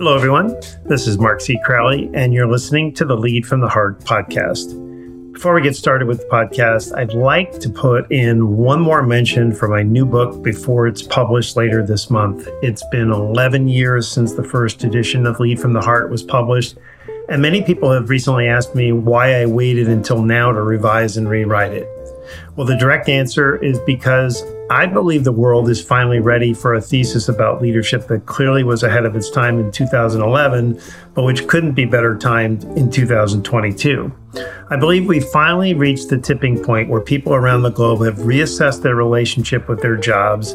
Hello, everyone. This is Mark C. Crowley, and you're listening to the Lead from the Heart podcast. Before we get started with the podcast, I'd like to put in one more mention for my new book before it's published later this month. It's been 11 years since the first edition of Lead from the Heart was published, and many people have recently asked me why I waited until now to revise and rewrite it. Well, the direct answer is because I believe the world is finally ready for a thesis about leadership that clearly was ahead of its time in 2011, but which couldn't be better timed in 2022. I believe we finally reached the tipping point where people around the globe have reassessed their relationship with their jobs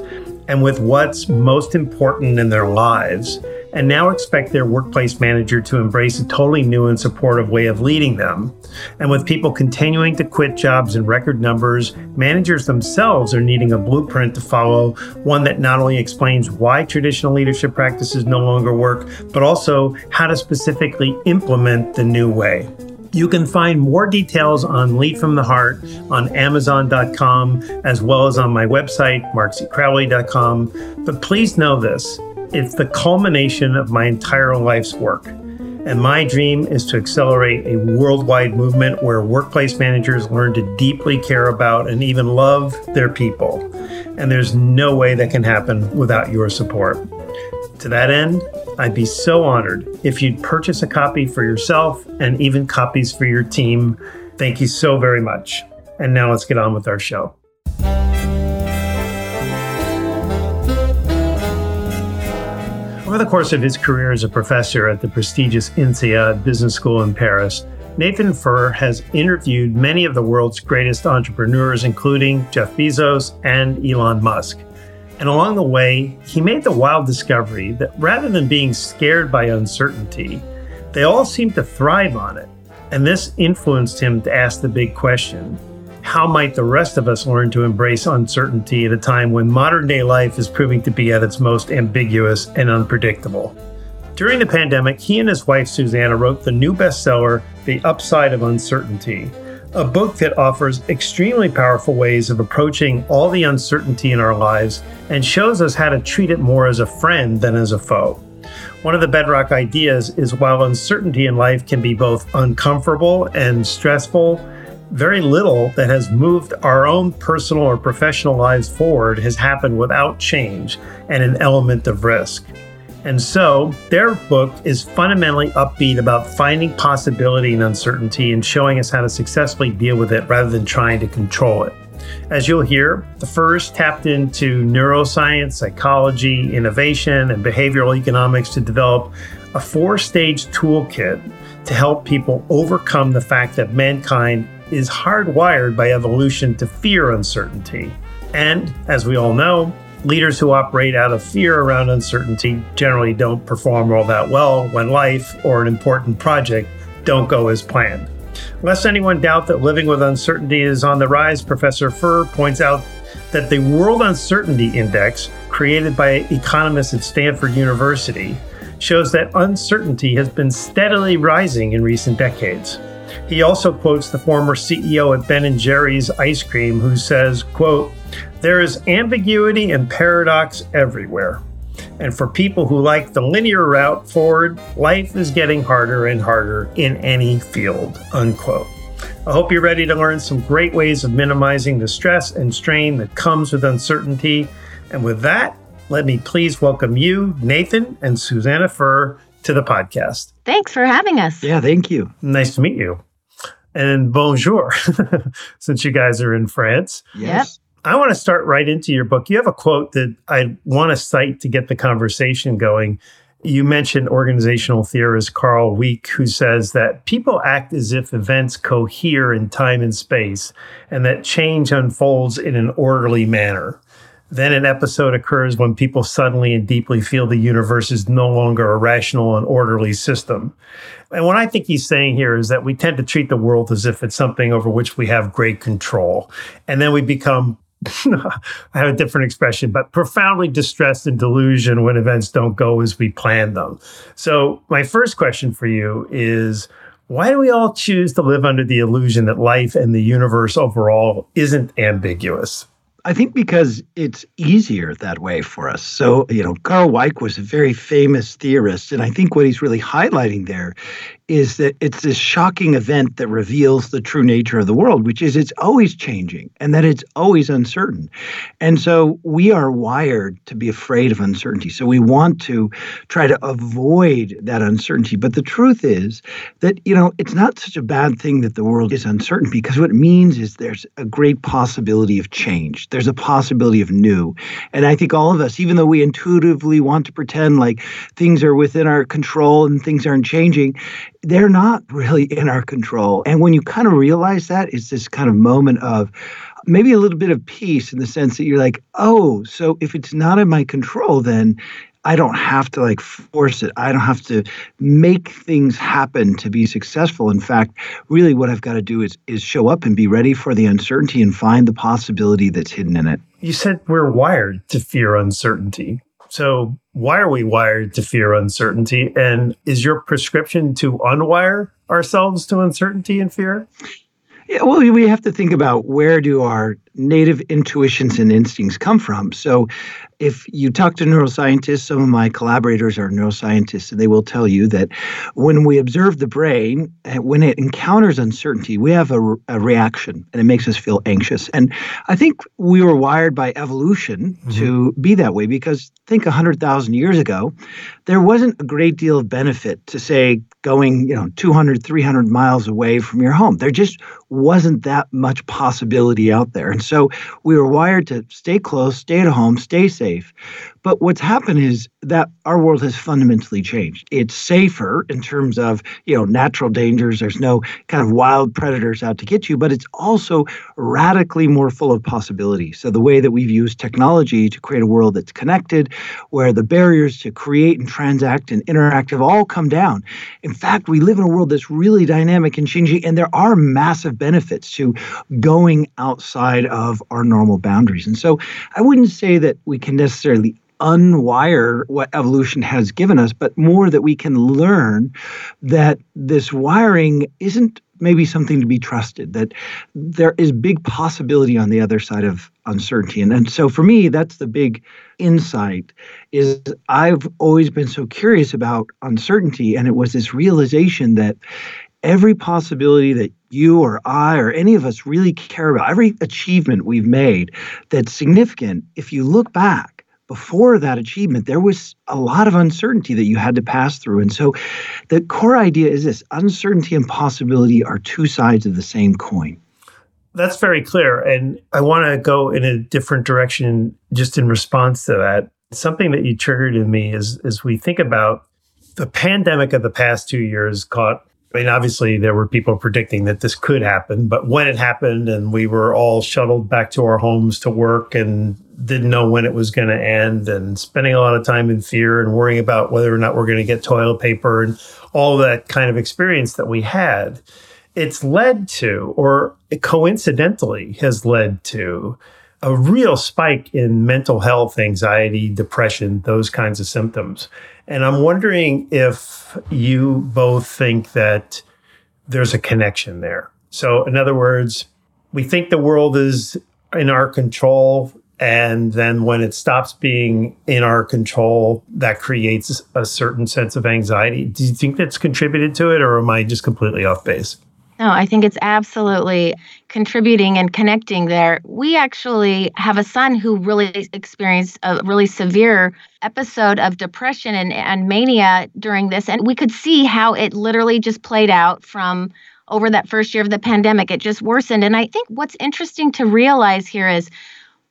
and with what's most important in their lives, and now expect their workplace manager to embrace a totally new and supportive way of leading them. And with people continuing to quit jobs in record numbers, managers themselves are needing a blueprint to follow, one that not only explains why traditional leadership practices no longer work, but also how to specifically implement the new way. You can find more details on Lead from the Heart on Amazon.com, as well as on my website, MarkCCrowley.com. But please know this, it's the culmination of my entire life's work. And my dream is to accelerate a worldwide movement where workplace managers learn to deeply care about and even love their people. And there's no way that can happen without your support. To that end, I'd be so honored if you'd purchase a copy for yourself and even copies for your team. Thank you so very much. And now let's get on with our show. Over the course of his career as a professor at the prestigious INSEAD Business School in Paris, Nathan Furr has interviewed many of the world's greatest entrepreneurs, including Jeff Bezos and Elon Musk. And along the way, he made the wild discovery that rather than being scared by uncertainty, they all seem to thrive on it. And this influenced him to ask the big question: how might the rest of us learn to embrace uncertainty at a time when modern day life is proving to be at its most ambiguous and unpredictable? During the pandemic, he and his wife, Susanna, wrote the new bestseller, The Upside of Uncertainty, a book that offers extremely powerful ways of approaching all the uncertainty in our lives and shows us how to treat it more as a friend than as a foe. One of the bedrock ideas is while uncertainty in life can be both uncomfortable and stressful, very little that has moved our own personal or professional lives forward has happened without change and an element of risk. And so their book is fundamentally upbeat about finding possibility in uncertainty and showing us how to successfully deal with it rather than trying to control it. As you'll hear, the Furrs tapped into neuroscience, psychology, innovation, and behavioral economics to develop a four-stage toolkit to help people overcome the fact that mankind is hardwired by evolution to fear uncertainty. And as we all know, leaders who operate out of fear around uncertainty generally don't perform all that well when life or an important project don't go as planned. Lest anyone doubt that living with uncertainty is on the rise, Professor Furr points out that the World Uncertainty Index, created by economists at Stanford University, shows that uncertainty has been steadily rising in recent decades. He also quotes the former CEO at Ben & Jerry's Ice Cream, who says, quote, "There is ambiguity and paradox everywhere. And for people who like the linear route forward, life is getting harder and harder in any field," unquote. I hope you're ready to learn some great ways of minimizing the stress and strain that comes with uncertainty. And with that, let me please welcome you, Nathan and Susanna Furr, to the podcast. Thanks for having us. Yeah, thank you. Nice to meet you. And bonjour, since you guys are in France. Yes. Yep. I want to start right into your book. You have a quote that I want to cite to get the conversation going. You mentioned organizational theorist Carl Weick, who says that people act as if events cohere in time and space, and that change unfolds in an orderly manner. Then an episode occurs when people suddenly and deeply feel the universe is no longer a rational and orderly system. And what I think he's saying here is that we tend to treat the world as if it's something over which we have great control. And then we become, I have a different expression, but profoundly distressed and delusional when events don't go as we planned them. So my first question for you is, why do we all choose to live under the illusion that life and the universe overall isn't ambiguous? I think because it's easier that way for us. So, you know, Carl Weick was a very famous theorist, and I think what he's really highlighting there is that it's this shocking event that reveals the true nature of the world, which is it's always changing and that it's always uncertain. And so we are wired to be afraid of uncertainty. So we want to try to avoid that uncertainty. But the truth is that, you know, it's not such a bad thing that the world is uncertain, because what it means is there's a great possibility of change. There's a possibility of new. And I think all of us, even though we intuitively want to pretend like things are within our control and things aren't changing, they're not really in our control. And when you kind of realize that, it's this kind of moment of maybe a little bit of peace, in the sense that you're like, oh, so if it's not in my control, then I don't have to like force it. I don't have to make things happen to be successful. In fact, really what I've got to do is show up and be ready for the uncertainty and find the possibility that's hidden in it. You said we're wired to fear uncertainty. So why are we wired to fear uncertainty? And is your prescription to unwire ourselves to uncertainty and fear? Yeah, well, we have to think about, where do our native intuitions and instincts come from? So if you talk to neuroscientists, some of my collaborators are neuroscientists, and they will tell you that when we observe the brain, when it encounters uncertainty, we have a reaction, and it makes us feel anxious. And I think we were wired by evolution to be that way, because think 100,000 years ago, there wasn't a great deal of benefit to, say, going 200, 300 miles away from your home. There just wasn't that much possibility out there. And so we were wired to stay close, stay at home, stay safe. But what's happened is that our world has fundamentally changed. It's safer in terms of, natural dangers. There's no kind of wild predators out to get you, but it's also radically more full of possibility. So the way that we've used technology to create a world that's connected, where the barriers to create and transact and interact have all come down. In fact, we live in a world that's really dynamic and changing, and there are massive benefits to going outside of our normal boundaries. And so I wouldn't say that we can necessarily unwire what evolution has given us, but more that we can learn that this wiring isn't maybe something to be trusted, that there is big possibility on the other side of uncertainty. And so for me, that's the big insight, is I've always been so curious about uncertainty. And it was this realization that every possibility that you or I or any of us really care about, every achievement we've made that's significant, if you look back, before that achievement, there was a lot of uncertainty that you had to pass through. And so the core idea is this: uncertainty and possibility are two sides of the same coin. That's very clear. And I want to go in a different direction just in response to that. Something that you triggered in me is, as we think about the pandemic of the past 2 years caught, I mean, obviously there were people predicting that this could happen, but when it happened and we were all shuttled back to our homes to work and didn't know when it was going to end, and spending a lot of time in fear and worrying about whether or not we're going to get toilet paper and all that kind of experience that we had, it's led to, or coincidentally has led to, a real spike in mental health, anxiety, depression, those kinds of symptoms. And I'm wondering if you both think that there's a connection there. So in other words, we think the world is in our control, and then when it stops being in our control, that creates a certain sense of anxiety. Do you think that's contributed to it, or am I just completely off base? No, I think it's absolutely contributing and connecting there. We actually have a son who really experienced a really severe episode of depression and mania during this, and we could see how it literally just played out from over that first year of the pandemic. It just worsened. And I think what's interesting to realize here is,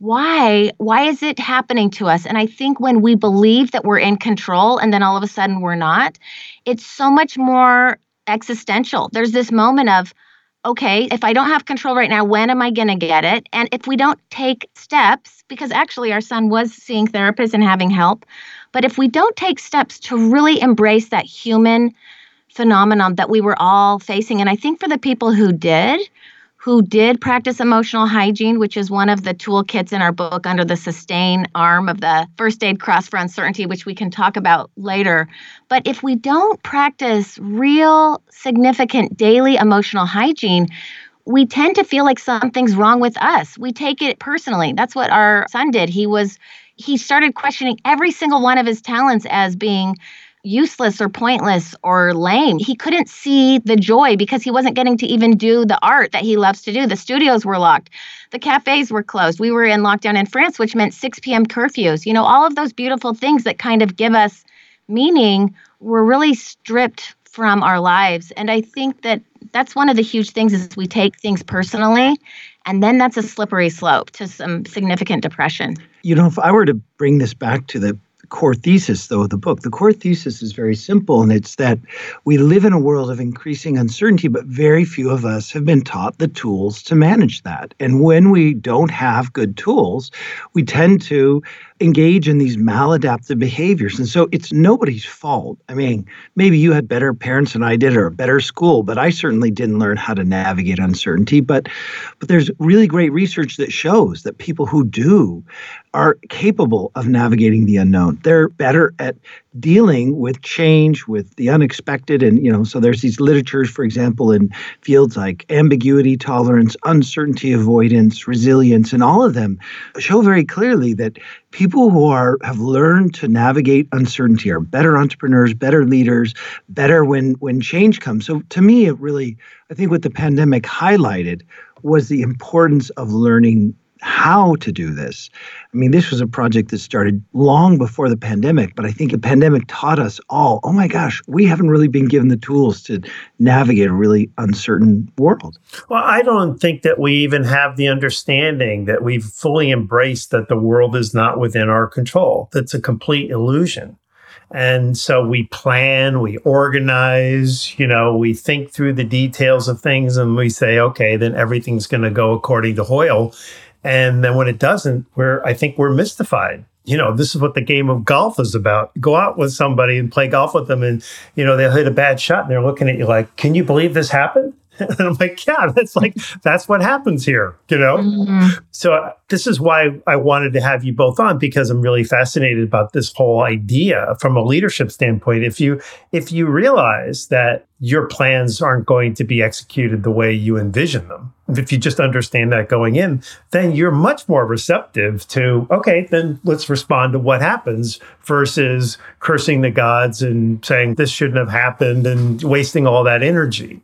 why is it happening to us? And I think when we believe that we're in control and then all of a sudden we're not, it's so much more existential. There's this moment of, okay, if I don't have control right now, when am I going to get it? And if we don't take steps, because actually our son was seeing therapists and having help, but if we don't take steps to really embrace that human phenomenon that we were all facing, and I think for the people who did practice emotional hygiene, which is one of the toolkits in our book under the sustain arm of the first aid cross for uncertainty, which we can talk about later. But if we don't practice real significant daily emotional hygiene, we tend to feel like something's wrong with us. We take it personally. That's what our son did. He started questioning every single one of his talents as being useless or pointless or lame. He couldn't see the joy because he wasn't getting to even do the art that he loves to do. The studios were locked. The cafes were closed. We were in lockdown in France, which meant 6 p.m. curfews. You know, all of those beautiful things that kind of give us meaning were really stripped from our lives. And I think that that's one of the huge things is we take things personally, and then that's a slippery slope to some significant depression. You know, if I were to bring this back to the core thesis, though, of the book, the core thesis is very simple, and it's that we live in a world of increasing uncertainty, but very few of us have been taught the tools to manage that. And when we don't have good tools, we tend to engage in these maladaptive behaviors. And so it's nobody's fault. I mean, maybe you had better parents than I did or a better school, but I certainly didn't learn how to navigate uncertainty. But there's really great research that shows that people who do are capable of navigating the unknown. They're better at dealing with change, with the unexpected. And, you know, so there's these literatures, for example, in fields like ambiguity tolerance, uncertainty avoidance, resilience, and all of them show very clearly that people who have learned to navigate uncertainty are better entrepreneurs, better leaders, better when change comes. So to me, it really, I think what the pandemic highlighted was the importance of learning how to do this. I mean, this was a project that started long before the pandemic, but I think the pandemic taught us all, oh my gosh, we haven't really been given the tools to navigate a really uncertain world. Well, I don't think that we even have the understanding that we've fully embraced that the world is not within our control. That's a complete illusion. And so we plan, we organize, you know, we think through the details of things and we say, okay, then everything's going to go according to Hoyle. And then when it doesn't, I think we're mystified. You know, this is what the game of golf is about. Go out with somebody and play golf with them and, you know, they'll hit a bad shot and they're looking at you like, can you believe this happened? And I'm like, yeah, that's what happens here, you know? Mm-hmm. So this is why I wanted to have you both on, because I'm really fascinated about this whole idea from a leadership standpoint. If you realize that your plans aren't going to be executed the way you envision them, if you just understand that going in, then you're much more receptive to, okay, then let's respond to what happens versus cursing the gods and saying this shouldn't have happened and wasting all that energy.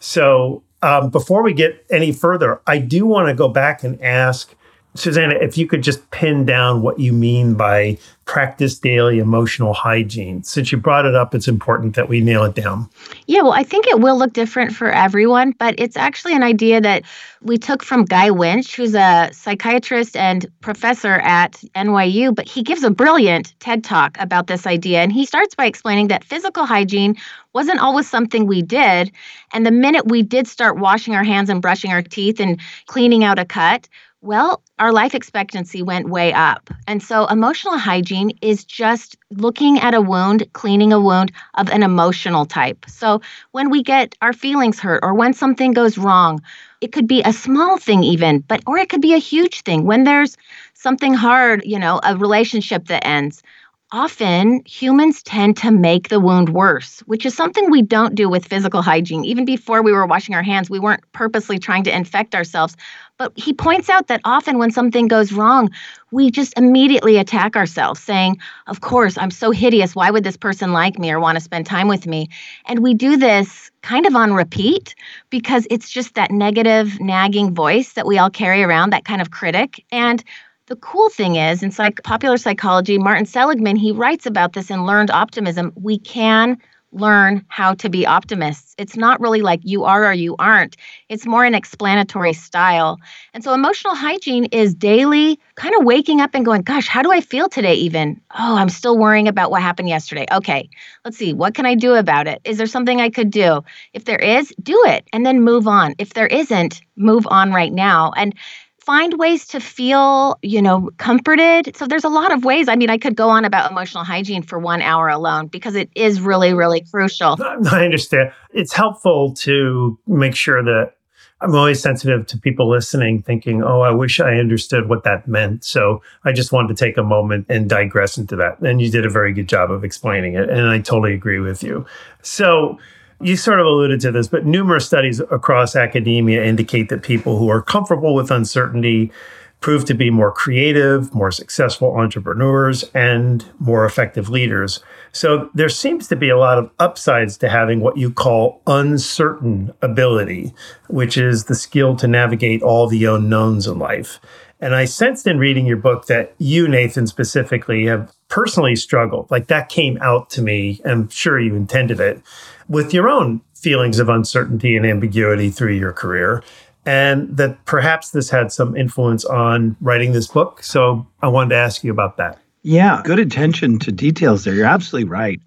So before we get any further, I do want to go back and ask, Susanna, if you could just pin down what you mean by practice daily emotional hygiene. Since you brought it up, it's important that we nail it down. Yeah, well, I think it will look different for everyone, but it's actually an idea that we took from Guy Winch, who's a psychiatrist and professor at NYU, but he gives a brilliant TED Talk about this idea. And he starts by explaining that physical hygiene wasn't always something we did. And the minute we did start washing our hands and brushing our teeth and cleaning out a cut, well, our life expectancy went way up. And so emotional hygiene is just looking at a wound, cleaning a wound of an emotional type. So when we get our feelings hurt or when something goes wrong, it could be a small thing even, or it could be a huge thing. When there's something hard, you know, a relationship that ends, often humans tend to make the wound worse, which is something we don't do with physical hygiene. Even before we were washing our hands, we weren't purposely trying to infect ourselves. But he points out that often when something goes wrong, we just immediately attack ourselves saying, of course, I'm so hideous. Why would this person like me or want to spend time with me? And we do this kind of on repeat because it's just that negative, nagging voice that we all carry around, that kind of critic. And the cool thing is, in popular psychology, Martin Seligman, he writes about this in Learned Optimism. We can learn how to be optimists. It's not really like you are or you aren't. It's more an explanatory style. And so emotional hygiene is daily kind of waking up and going, gosh, how do I feel today even? Oh, I'm still worrying about what happened yesterday. Okay, let's see. What can I do about it? Is there something I could do? If there is, do it and then move on. If there isn't, move on right now. And find ways to feel, you know, comforted. So there's a lot of ways. I mean, I could go on about emotional hygiene for 1 hour alone because it is really, really crucial. I understand. It's helpful to make sure that I'm always sensitive to people listening thinking, oh, I wish I understood what that meant. So I just wanted to take a moment and digress into that. And you did a very good job of explaining it. And I totally agree with you. So You sort of alluded to this, but numerous studies across academia indicate that people who are comfortable with uncertainty prove to be more creative, more successful entrepreneurs, and more effective leaders. So there seems to be a lot of upsides to having what you call uncertain ability, which is the skill to navigate all the unknowns in life. And I sensed in reading your book that you, Nathan, specifically have personally struggled. Like that came out to me, I'm sure you intended it, with your own feelings of uncertainty and ambiguity through your career. And that perhaps this had some influence on writing this book. So I wanted to ask you about that. Yeah, good attention to details there. You're absolutely right.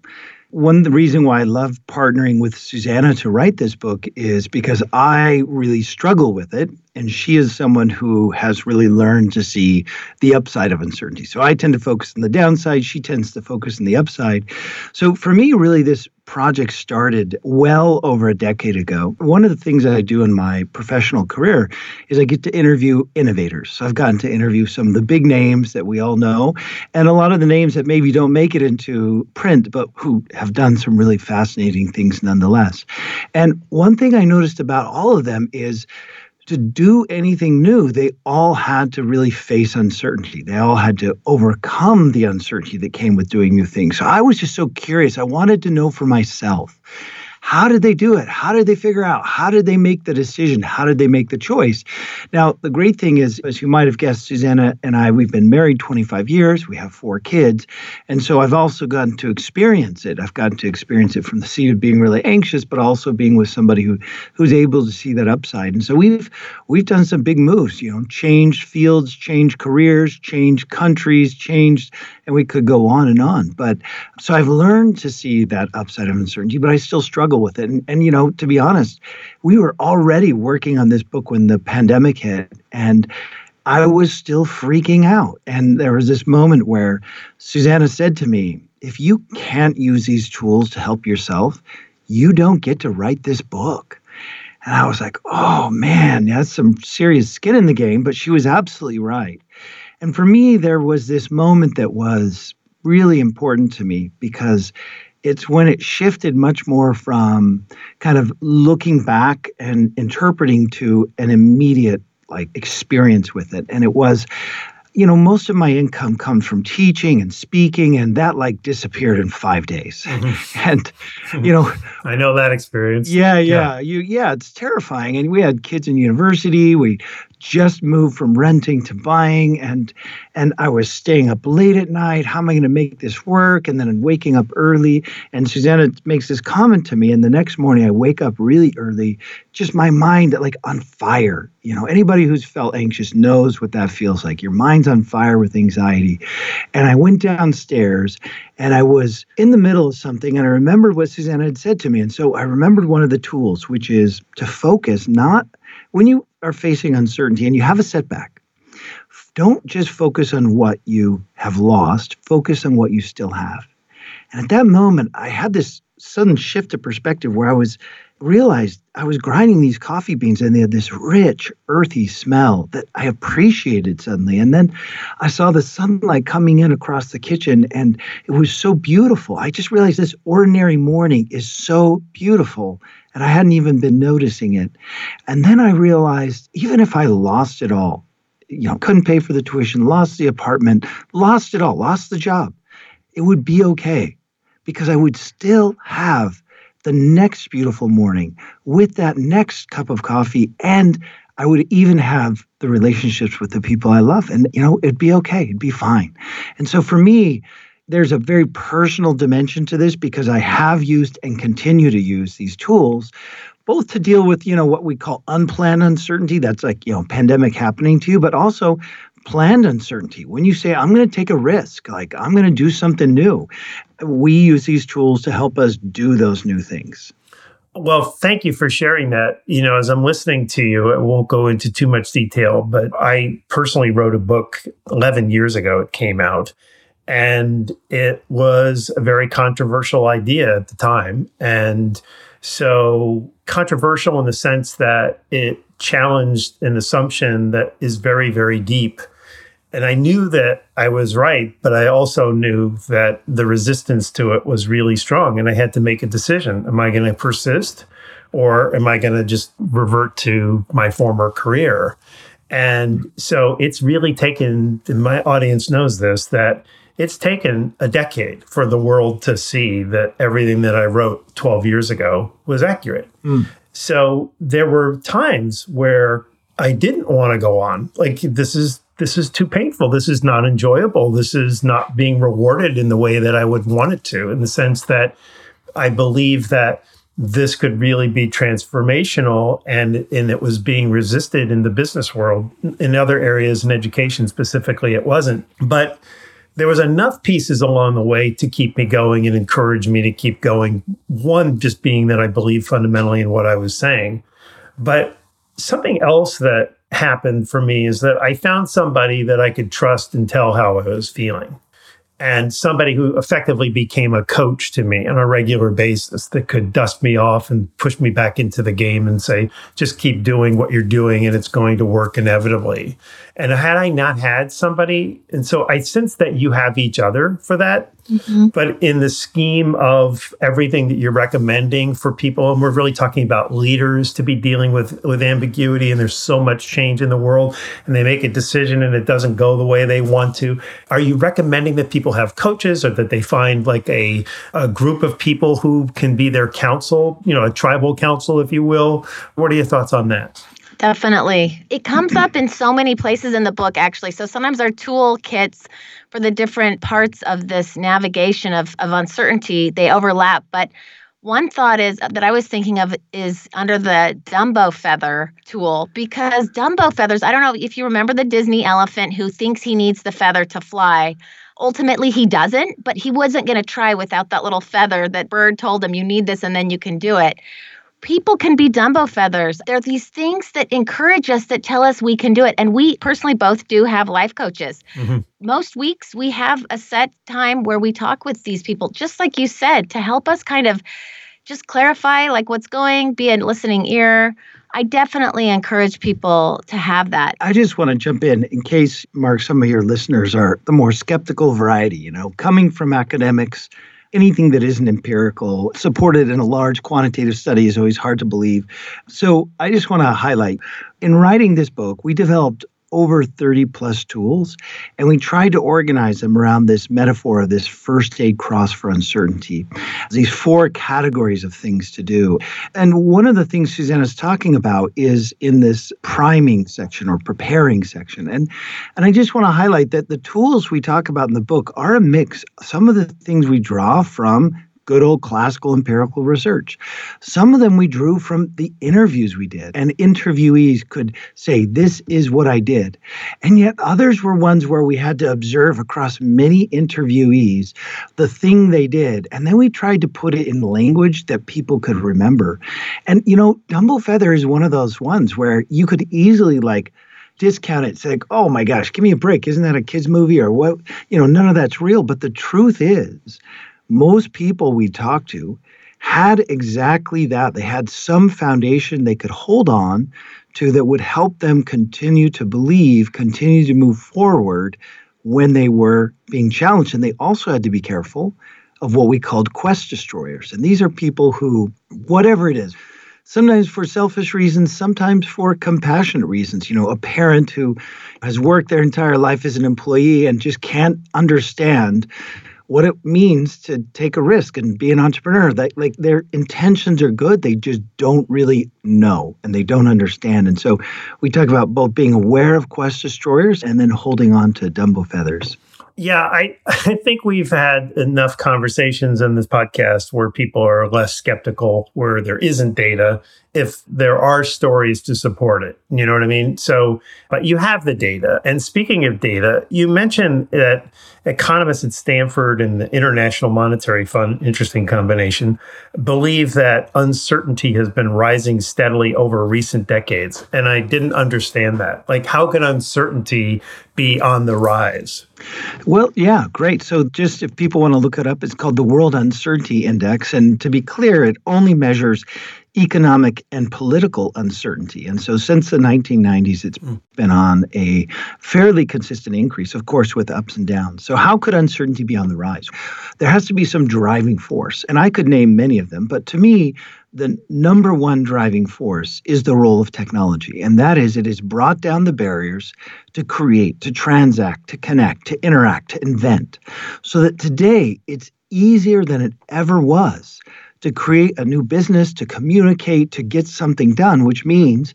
One reason why I love partnering with Susanna to write this book is because I really struggle with it. And she is someone who has really learned to see the upside of uncertainty. So I tend to focus on the downside. She tends to focus on the upside. So for me, really, this project started well over a decade ago. One of the things that I do in my professional career is I get to interview innovators. So I've gotten to interview some of the big names that we all know, and a lot of the names that maybe don't make it into print, but who have done some really fascinating things nonetheless. And one thing I noticed about all of them is to do anything new, they all had to really face uncertainty. They all had to overcome the uncertainty that came with doing new things. So I was just so curious. I wanted to know for myself, how did they do it? How did they figure out? How did they make the decision? How did they make the choice? Now, the great thing is, as you might have guessed, Susanna and I, we've been married 25 years. We have 4 kids. And so I've also gotten to experience it. I've gotten to experience it from the seat of being really anxious, but also being with somebody who's able to see that upside. And so we've done some big moves, changed fields, changed careers, changed countries, and we could go on and on. But so I've learned to see that upside of uncertainty, but I still struggle with it. And to be honest, we were already working on this book when the pandemic hit, and I was still freaking out. And there was this moment where Susanna said to me, if you can't use these tools to help yourself, you don't get to write this book. And I was like, oh man, that's some serious skin in the game, but she was absolutely right. And for me, there was this moment that was really important to me, because it's when it shifted much more from kind of looking back and interpreting to an immediate experience with it. And it was, most of my income comes from teaching and speaking, and that disappeared in 5 days. Mm-hmm. And, I know that experience. Yeah. It's terrifying. And we had kids in university. We just moved from renting to buying, and I was staying up late at night. How am I going to make this work? And then I'm waking up early. And Susanna makes this comment to me, and the next morning I wake up really early, just my mind on fire. Anybody who's felt anxious knows what that feels like. Your mind's on fire with anxiety. And I went downstairs and I was in the middle of something, and I remembered what Susanna had said to me. And so I remembered one of the tools, which is to focus, not when you are facing uncertainty and you have a setback, don't just focus on what you have lost, focus on what you still have. And at that moment, I had this sudden shift of perspective where I realized I was grinding these coffee beans and they had this rich, earthy smell that I appreciated suddenly. And then I saw the sunlight coming in across the kitchen, and it was so beautiful. I just realized this ordinary morning is so beautiful, and I hadn't even been noticing it. And then I realized, even if I lost it all, couldn't pay for the tuition, lost the apartment, lost it all, lost the job, it would be okay, because I would still have the next beautiful morning with that next cup of coffee, and I would even have the relationships with the people I love, and it'd be okay, it'd be fine. And so for me, there's a very personal dimension to this, because I have used and continue to use these tools, both to deal with what we call unplanned uncertainty, that's pandemic happening to you, but also planned uncertainty. When you say, I'm going to take a risk, I'm going to do something new, we use these tools to help us do those new things. Well, thank you for sharing that. As I'm listening to you, I won't go into too much detail, but I personally wrote a book 11 years ago. It came out, and it was a very controversial idea at the time. And so controversial in the sense that it challenged an assumption that is very, very deep. And I knew that I was right, but I also knew that the resistance to it was really strong. And I had to make a decision. Am I going to persist or am I going to just revert to my former career? And so it's really taken, and my audience knows this, that it's taken a decade for the world to see that everything that I wrote 12 years ago was accurate. Mm. So there were times where I didn't want to go on. Like, this is too painful. This is not enjoyable. This is not being rewarded in the way that I would want it to, in the sense that I believe that this could really be transformational, and it was being resisted in the business world. In other areas, in education specifically, it wasn't. But there was enough pieces along the way to keep me going and encourage me to keep going. One, just being that I believe fundamentally in what I was saying. But something else that happened for me is that I found somebody that I could trust and tell how I was feeling, and somebody who effectively became a coach to me on a regular basis that could dust me off and push me back into the game and say, just keep doing what you're doing and it's going to work inevitably. And had I not had somebody, and so I sense that you have each other for that. Mm-hmm. But in the scheme of everything that you're recommending for people, and we're really talking about leaders to be dealing with ambiguity, and there's so much change in the world, and they make a decision and it doesn't go the way they want to. Are you recommending that people have coaches, or that they find like a group of people who can be their counsel, you know, a tribal counsel, if you will? What are your thoughts on that? Definitely. It comes up in so many places in the book, actually. So sometimes our toolkits for the different parts of this navigation of uncertainty, they overlap. But one thought is that I was thinking of is under the Dumbo feather tool, because Dumbo feathers, I don't know if you remember the Disney elephant who thinks he needs the feather to fly. Ultimately, he doesn't, but he wasn't going to try without that little feather. That bird told him, you need this and then you can do it. People can be Dumbo feathers. There are these things that encourage us, that tell us we can do it. And we personally both do have life coaches. Mm-hmm. Most weeks we have a set time where we talk with these people, just like you said, to help us kind of just clarify like what's going, be a listening ear. I definitely encourage people to have that. I just want to jump in case, Mark, some of your listeners are the more skeptical variety, you know, coming from academics. Anything that isn't empirical, supported in a large quantitative study, is always hard to believe. So I just want to highlight, in writing this book, we developed over 30 plus tools, and we tried to organize them around this metaphor of this first aid cross for uncertainty, these four categories of things to do. And one of the things Susanna's talking about is in this priming section or preparing section. And I just want to highlight that the tools we talk about in the book are a mix. Some of the things we draw from good old classical empirical research. Some of them we drew from the interviews we did, and interviewees could say, this is what I did. And yet others were ones where we had to observe across many interviewees the thing they did. And then we tried to put it in language that people could remember. And, you know, Dumbo Feather is one of those ones where you could easily like discount it. It's like, oh my gosh, give me a break. Isn't that a kid's movie or what? You know, none of that's real. But the truth is, most people we talked to had exactly that. They had some foundation they could hold on to that would help them continue to believe, continue to move forward when they were being challenged. And they also had to be careful of what we called quest destroyers. And these are people who, whatever it is, sometimes for selfish reasons, sometimes for compassionate reasons. You know, a parent who has worked their entire life as an employee and just can't understand what it means to take a risk and be an entrepreneur. That, like, their intentions are good. They just don't really know and they don't understand. And so we talk about both being aware of quest destroyers and then holding on to Dumbo feathers. Yeah, I think we've had enough conversations in this podcast where people are less skeptical, where there isn't data, if there are stories to support it. You know what I mean? So, but you have the data. And speaking of data, you mentioned that economists at Stanford and the International Monetary Fund, interesting combination, believe that uncertainty has been rising steadily over recent decades. And I didn't understand that. Like, how can uncertainty be on the rise? Well, yeah, great. So just if people want to look it up, it's called the World Uncertainty Index. And to be clear, it only measures economic and political uncertainty. And so since the 1990s, it's been on a fairly consistent increase, of course, with ups and downs. So how could uncertainty be on the rise? There has to be some driving force. And I could name many of them, but to me, the number one driving force is the role of technology. And that is, it has brought down the barriers to create, to transact, to connect, to interact, to invent. So that today, it's easier than it ever was to create a new business, to communicate, to get something done, which means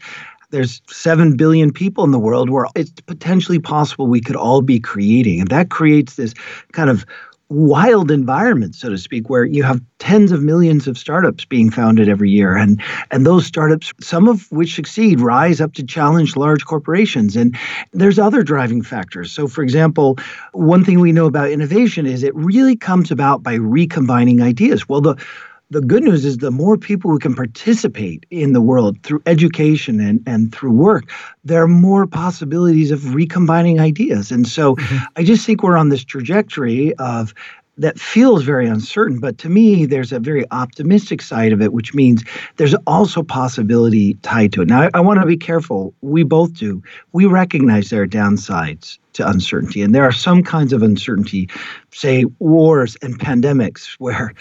there's 7 billion people in the world where it's potentially possible we could all be creating. And that creates this kind of wild environment, so to speak, where you have tens of millions of startups being founded every year. And those startups, some of which succeed, rise up to challenge large corporations. And there's other driving factors. So, for example, one thing we know about innovation is it really comes about by recombining ideas. Well, the good news is the more people who can participate in the world through education and through work, there are more possibilities of recombining ideas. And so I just think we're on this trajectory of that feels very uncertain. But to me, there's a very optimistic side of it, which means there's also possibility tied to it. Now, I want to be careful. We both do. We recognize there are downsides to uncertainty. And there are some kinds of uncertainty, say wars and pandemics, where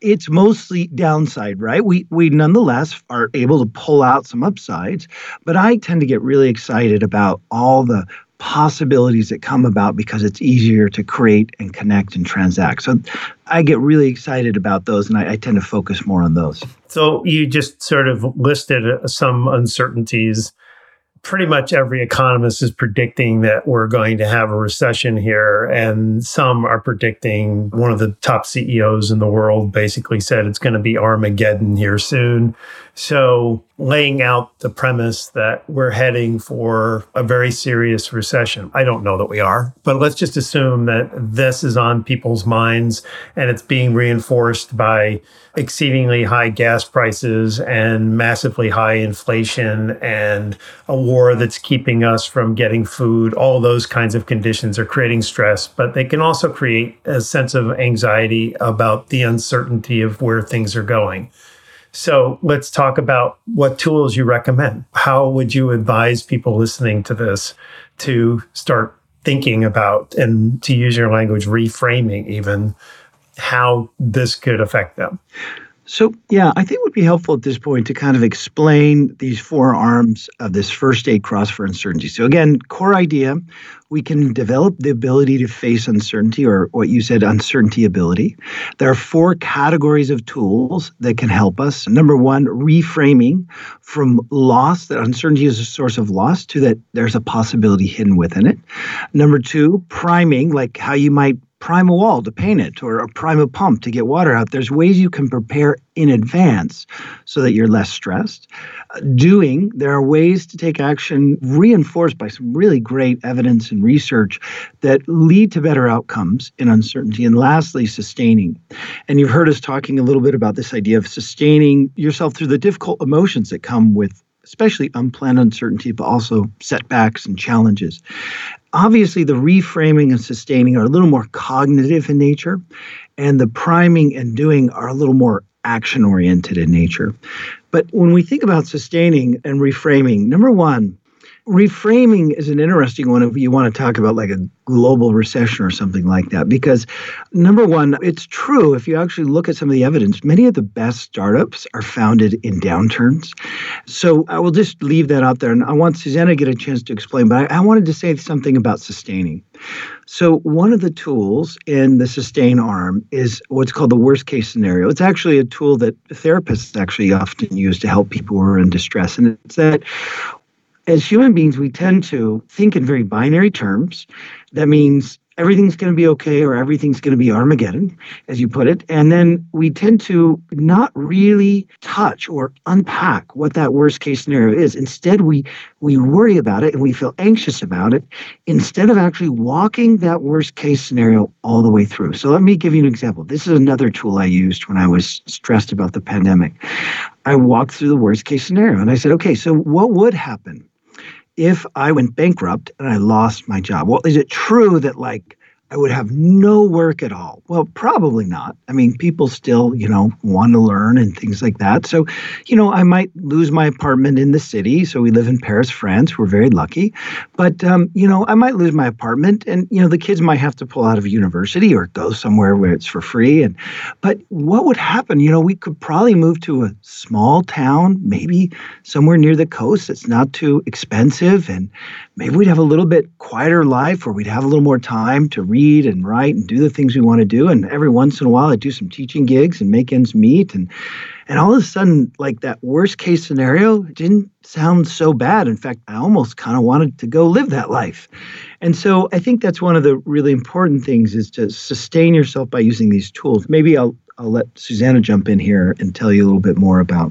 it's mostly downside, right? We nonetheless are able to pull out some upsides. But I tend to get really excited about all the possibilities that come about because it's easier to create and connect and transact. So I get really excited about those, and I tend to focus more on those. So you just sort of listed some uncertainties. Pretty much every economist is predicting that we're going to have a recession here. And some are predicting, one of the top CEOs in the world basically said it's going to be Armageddon here soon. So laying out the premise that we're heading for a very serious recession. I don't know that we are, but let's just assume that this is on people's minds and it's being reinforced by exceedingly high gas prices and massively high inflation and a war that's keeping us from getting food. All those kinds of conditions are creating stress, but they can also create a sense of anxiety about the uncertainty of where things are going. So let's talk about what tools you recommend. How would you advise people listening to this to start thinking about, and to use your language, reframing even, how this could affect them? So, yeah, I think it would be helpful at this point to kind of explain these four arms of this first aid cross for uncertainty. So again, core idea, we can develop the ability to face uncertainty, or what you said, uncertainty ability. There are four categories of tools that can help us. Number one, reframing from loss, that uncertainty is a source of loss, to that there's a possibility hidden within it. Number two, priming, like how you might prime a wall to paint it, or prime a pump to get water out. There's ways you can prepare in advance so that you're less stressed. Doing, there are ways to take action reinforced by some really great evidence and research that lead to better outcomes in uncertainty. And lastly, sustaining. And you've heard us talking a little bit about this idea of sustaining yourself through the difficult emotions that come with especially unplanned uncertainty, but also setbacks and challenges. Obviously, the reframing and sustaining are a little more cognitive in nature, and the priming and doing are a little more action-oriented in nature. But when we think about sustaining and reframing, number one, reframing is an interesting one if you want to talk about like a global recession or something like that, because number one, it's true. If you actually look at some of the evidence, many of the best startups are founded in downturns. So I will just leave that out there. And I want Susanna to get a chance to explain, but I wanted to say something about sustaining. So one of the tools in the sustain arm is what's called the worst case scenario. It's actually a tool that therapists actually often use to help people who are in distress. And it's that as human beings, we tend to think in very binary terms. That means everything's going to be okay or everything's going to be Armageddon, as you put it. And then we tend to not really touch or unpack what that worst case scenario is. Instead, we worry about it and we feel anxious about it instead of actually walking that worst case scenario all the way through. So let me give you an example. This is another tool I used when I was stressed about the pandemic. I walked through the worst case scenario and I said, okay, so what would happen if I went bankrupt and I lost my job? Well, is it true that like I would have no work at all. Well, probably not. I mean, people still, want to learn and things like that. So, I might lose my apartment in the city. So we live in Paris, France. We're very lucky. But, I might lose my apartment and, the kids might have to pull out of university or go somewhere where it's for free. But what would happen? We could probably move to a small town, maybe somewhere near the coast that's not too expensive. And maybe we'd have a little bit quieter life where we'd have a little more time to read and write and do the things we want to do. And every once in a while, I do some teaching gigs and make ends meet. And all of a sudden, like that worst case scenario didn't sound so bad. In fact, I almost kind of wanted to go live that life. And so I think that's one of the really important things is to sustain yourself by using these tools. Maybe I'll let Susanna jump in here and tell you a little bit more about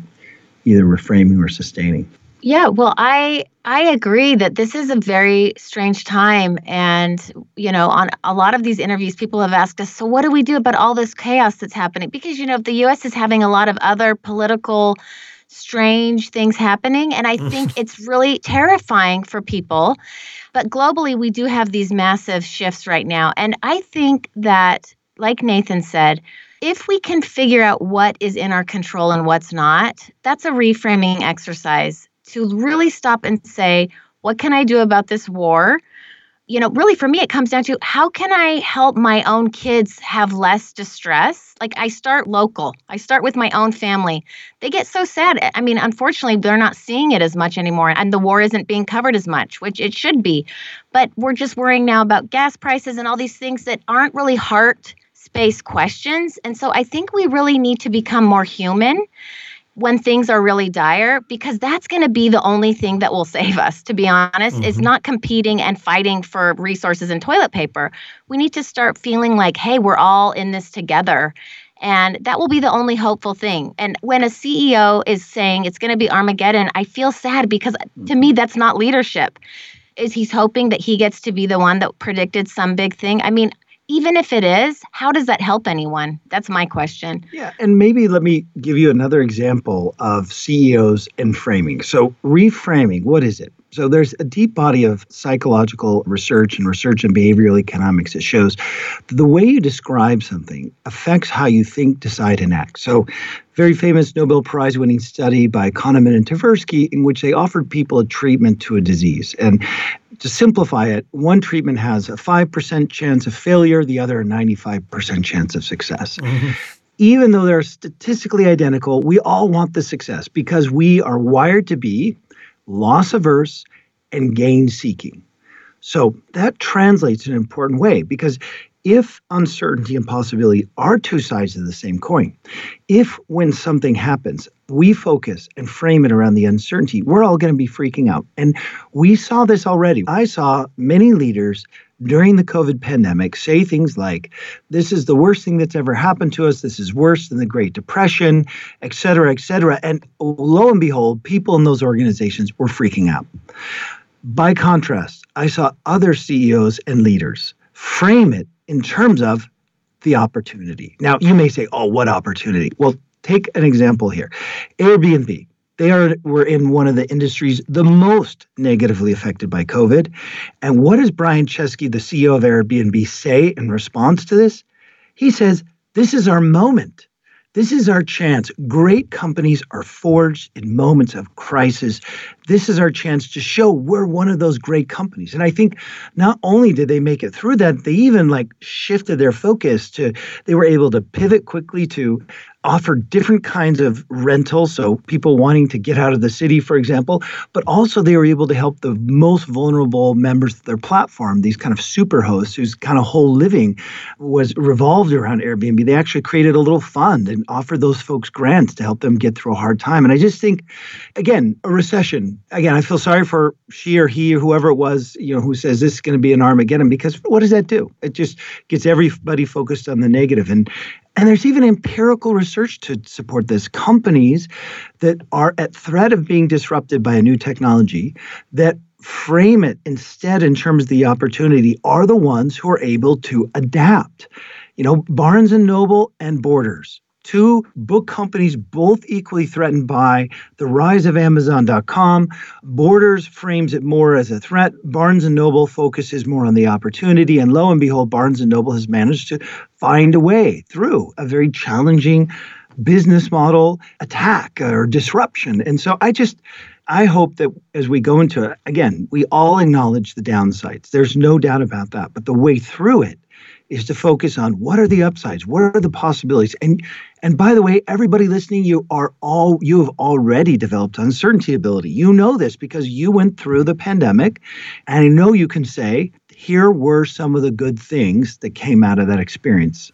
either reframing or sustaining. Yeah, well, I agree that this is a very strange time. And, on a lot of these interviews, people have asked us, so what do we do about all this chaos that's happening? Because, if the U.S. is having a lot of other political strange things happening. And I think it's really terrifying for people. But globally, we do have these massive shifts right now. And I think that, like Nathan said, if we can figure out what is in our control and what's not, that's a reframing exercise. To really stop and say, what can I do about this war? Really for me, it comes down to how can I help my own kids have less distress? Like I start local. I start with my own family. They get so sad. I mean, unfortunately, they're not seeing it as much anymore. And the war isn't being covered as much, which it should be. But we're just worrying now about gas prices and all these things that aren't really heart space questions. And so I think we really need to become more human when things are really dire, because that's going to be the only thing that will save us, to be honest, is not competing and fighting for resources and toilet paper. We need to start feeling like, hey, we're all in this together. And that will be the only hopeful thing. And when a CEO is saying it's going to be Armageddon, I feel sad because to me, that's not leadership. Is he's hoping that he gets to be the one that predicted some big thing. I mean, even if it is, how does that help anyone? That's my question. Yeah, and maybe let me give you another example of CEOs and framing. So reframing, what is it? So there's a deep body of psychological research in behavioral economics that shows the way you describe something affects how you think, decide, and act. So very famous Nobel Prize-winning study by Kahneman and Tversky in which they offered people a treatment to a disease. And to simplify it, one treatment has a 5% chance of failure, the other a 95% chance of success. Even though they're statistically identical, we all want the success because we are wired to be loss-averse, and gain-seeking. So that translates in an important way because if uncertainty and possibility are two sides of the same coin, if when something happens, we focus and frame it around the uncertainty, we're all going to be freaking out. And we saw this already. I saw many leaders during the COVID pandemic say things like, this is the worst thing that's ever happened to us. This is worse than the Great Depression, et cetera, et cetera. And lo and behold, people in those organizations were freaking out. By contrast, I saw other CEOs and leaders frame it in terms of the opportunity. Now, you may say, oh, what opportunity? Well, take an example here. Airbnb. They were in one of the industries the most negatively affected by COVID. And what does Brian Chesky, the CEO of Airbnb, say in response to this? He says, this is our moment. This is our chance. Great companies are forged in moments of crisis. This is our chance to show we're one of those great companies. And I think not only did they make it through that, they even shifted their focus to, they were able to pivot quickly to offer different kinds of rental. So people wanting to get out of the city, for example, but also they were able to help the most vulnerable members of their platform, these kind of super hosts whose kind of whole living was revolved around Airbnb. They actually created a little fund and offered those folks grants to help them get through a hard time. And I just think, again, a recession. Again, I feel sorry for she or he or whoever it was, who says this is going to be an Armageddon, because what does that do? It just gets everybody focused on the negative. And there's even empirical research to support this. Companies that are at threat of being disrupted by a new technology that frame it instead in terms of the opportunity are the ones who are able to adapt. Barnes & Noble and Borders. Two book companies both equally threatened by the rise of Amazon.com. Borders frames it more as a threat. Barnes & Noble focuses more on the opportunity. And lo and behold, Barnes & Noble has managed to find a way through a very challenging business model attack or disruption. And so I hope that as we go into it, again, we all acknowledge the downsides. There's no doubt about that. But the way through it is to focus on what are the upsides? What are the possibilities? And by the way, everybody listening, you have already developed uncertainty ability. You know this because you went through the pandemic. And I know you can say, here were some of the good things that came out of that experience.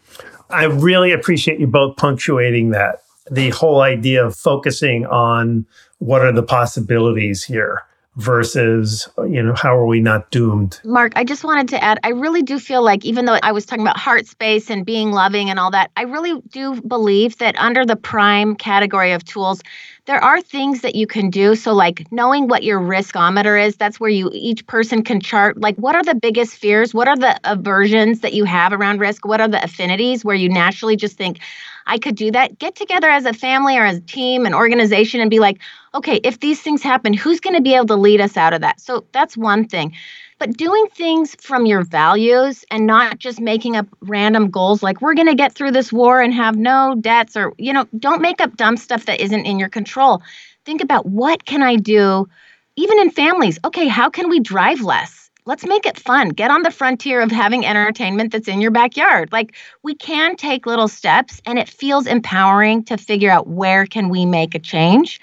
I really appreciate you both punctuating that. The whole idea of focusing on what are the possibilities here versus, how are we not doomed? Mark, I just wanted to add, I really do feel like, even though I was talking about heart space and being loving and all that, I really do believe that under the prime category of tools, there are things that you can do. So like knowing what your riskometer is, that's where each person can chart, like what are the biggest fears? What are the aversions that you have around risk? What are the affinities where you naturally just think, I could do that? Get together as a family or as a team, an organization, and be like, okay, if these things happen, who's going to be able to lead us out of that? So that's one thing. But doing things from your values and not just making up random goals like we're going to get through this war and have no debts, or, don't make up dumb stuff that isn't in your control. Think about what can I do, even in families. Okay, how can we drive less? Let's make it fun. Get on the frontier of having entertainment that's in your backyard. Like, we can take little steps, and it feels empowering to figure out where can we make a change.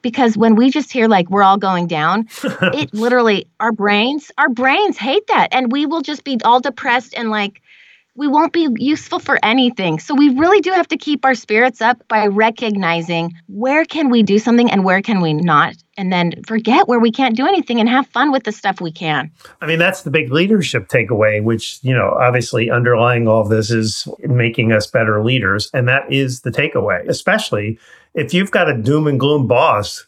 Because when we just hear like we're all going down, it literally, our brains hate that. And we will just be all depressed and like, we won't be useful for anything. So we really do have to keep our spirits up by recognizing where can we do something and where can we not, and then forget where we can't do anything and have fun with the stuff we can. I mean, that's the big leadership takeaway, which, obviously underlying all of this is making us better leaders. And that is the takeaway, especially if you've got a doom and gloom boss,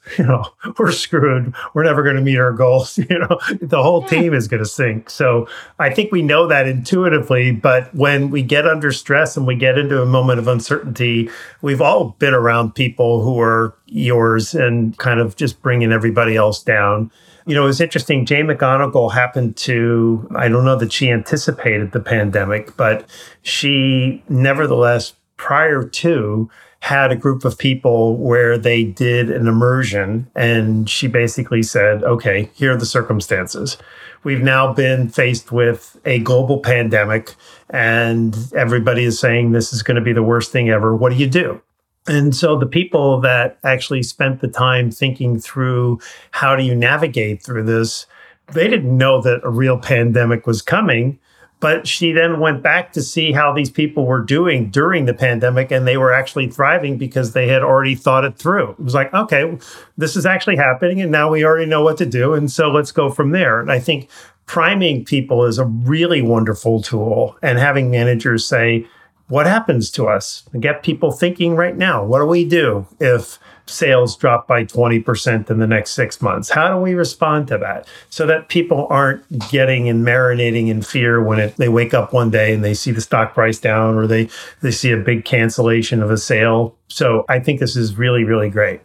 we're screwed. We're never going to meet our goals. The whole team is going to sink. So I think we know that intuitively. But when we get under stress and we get into a moment of uncertainty, we've all been around people who are yours and kind of just bringing everybody else down. It was interesting. Jane McGonigal happened to, I don't know that she anticipated the pandemic, but she nevertheless, prior to, had a group of people where they did an immersion, and she basically said, okay, here are the circumstances. We've now been faced with a global pandemic, and everybody is saying this is going to be the worst thing ever. What do you do? And so the people that actually spent the time thinking through how do you navigate through this, they didn't know that a real pandemic was coming. But she then went back to see how these people were doing during the pandemic, and they were actually thriving because they had already thought it through. It was like, okay, this is actually happening, and now we already know what to do, and so let's go from there. And I think priming people is a really wonderful tool, and having managers say, what happens to us? And get people thinking right now, what do we do if sales drop by 20% in the next 6 months? How do we respond to that? So that people aren't getting and marinating in fear when they wake up one day and they see the stock price down, or they see a big cancellation of a sale. So I think this is really, really great.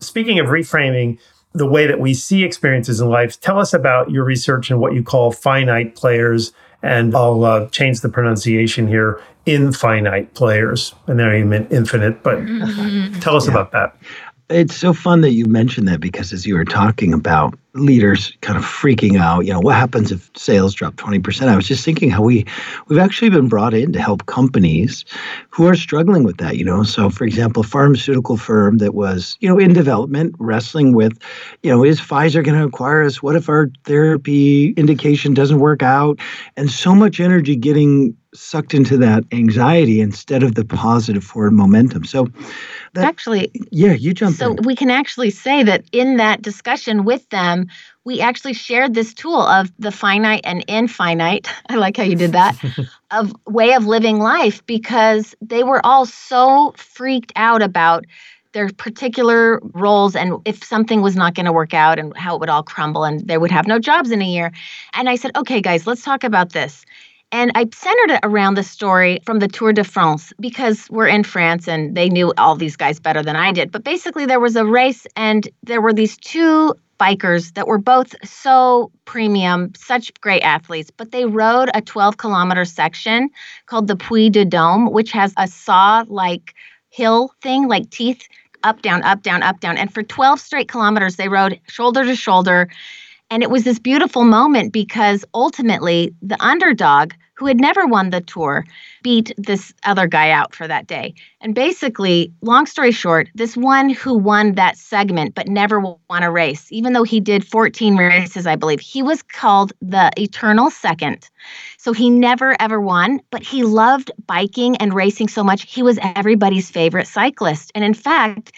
Speaking of reframing the way that we see experiences in life, tell us about your research and what you call finite players. And I'll change the pronunciation here, infinite players. And there you meant infinite, but tell us about that. It's so fun that you mentioned that, because as you were talking about leaders kind of freaking out, what happens if sales drop 20%? I was just thinking how we've actually been brought in to help companies who are struggling with that, So, for example, a pharmaceutical firm that was, in development, wrestling with, is Pfizer going to acquire us? What if our therapy indication doesn't work out? And so much energy getting sucked into that anxiety instead of the positive forward momentum. So that, actually, you jumped in. So we can actually say that in that discussion with them, we actually shared this tool of the finite and infinite. I like how you did that, of way of living life, because they were all so freaked out about their particular roles and if something was not going to work out and how it would all crumble and they would have no jobs in a year. And I said, okay, guys, let's talk about this. And I centered it around the story from the Tour de France because we're in France and they knew all these guys better than I did. But basically there was a race and there were these two bikers that were both so premium, such great athletes, but they rode a 12-kilometer section called the Puy de Dôme, which has a saw-like hill thing, like teeth, up, down, up, down, up, down. And for 12 straight kilometers, they rode shoulder to shoulder. And it was this beautiful moment because ultimately the underdog, who had never won the Tour, beat this other guy out for that day. And basically, long story short, this one who won that segment but never won a race, even though he did 14 races, I believe, he was called the Eternal Second. So he never, ever won, but he loved biking and racing so much, he was everybody's favorite cyclist. And in fact,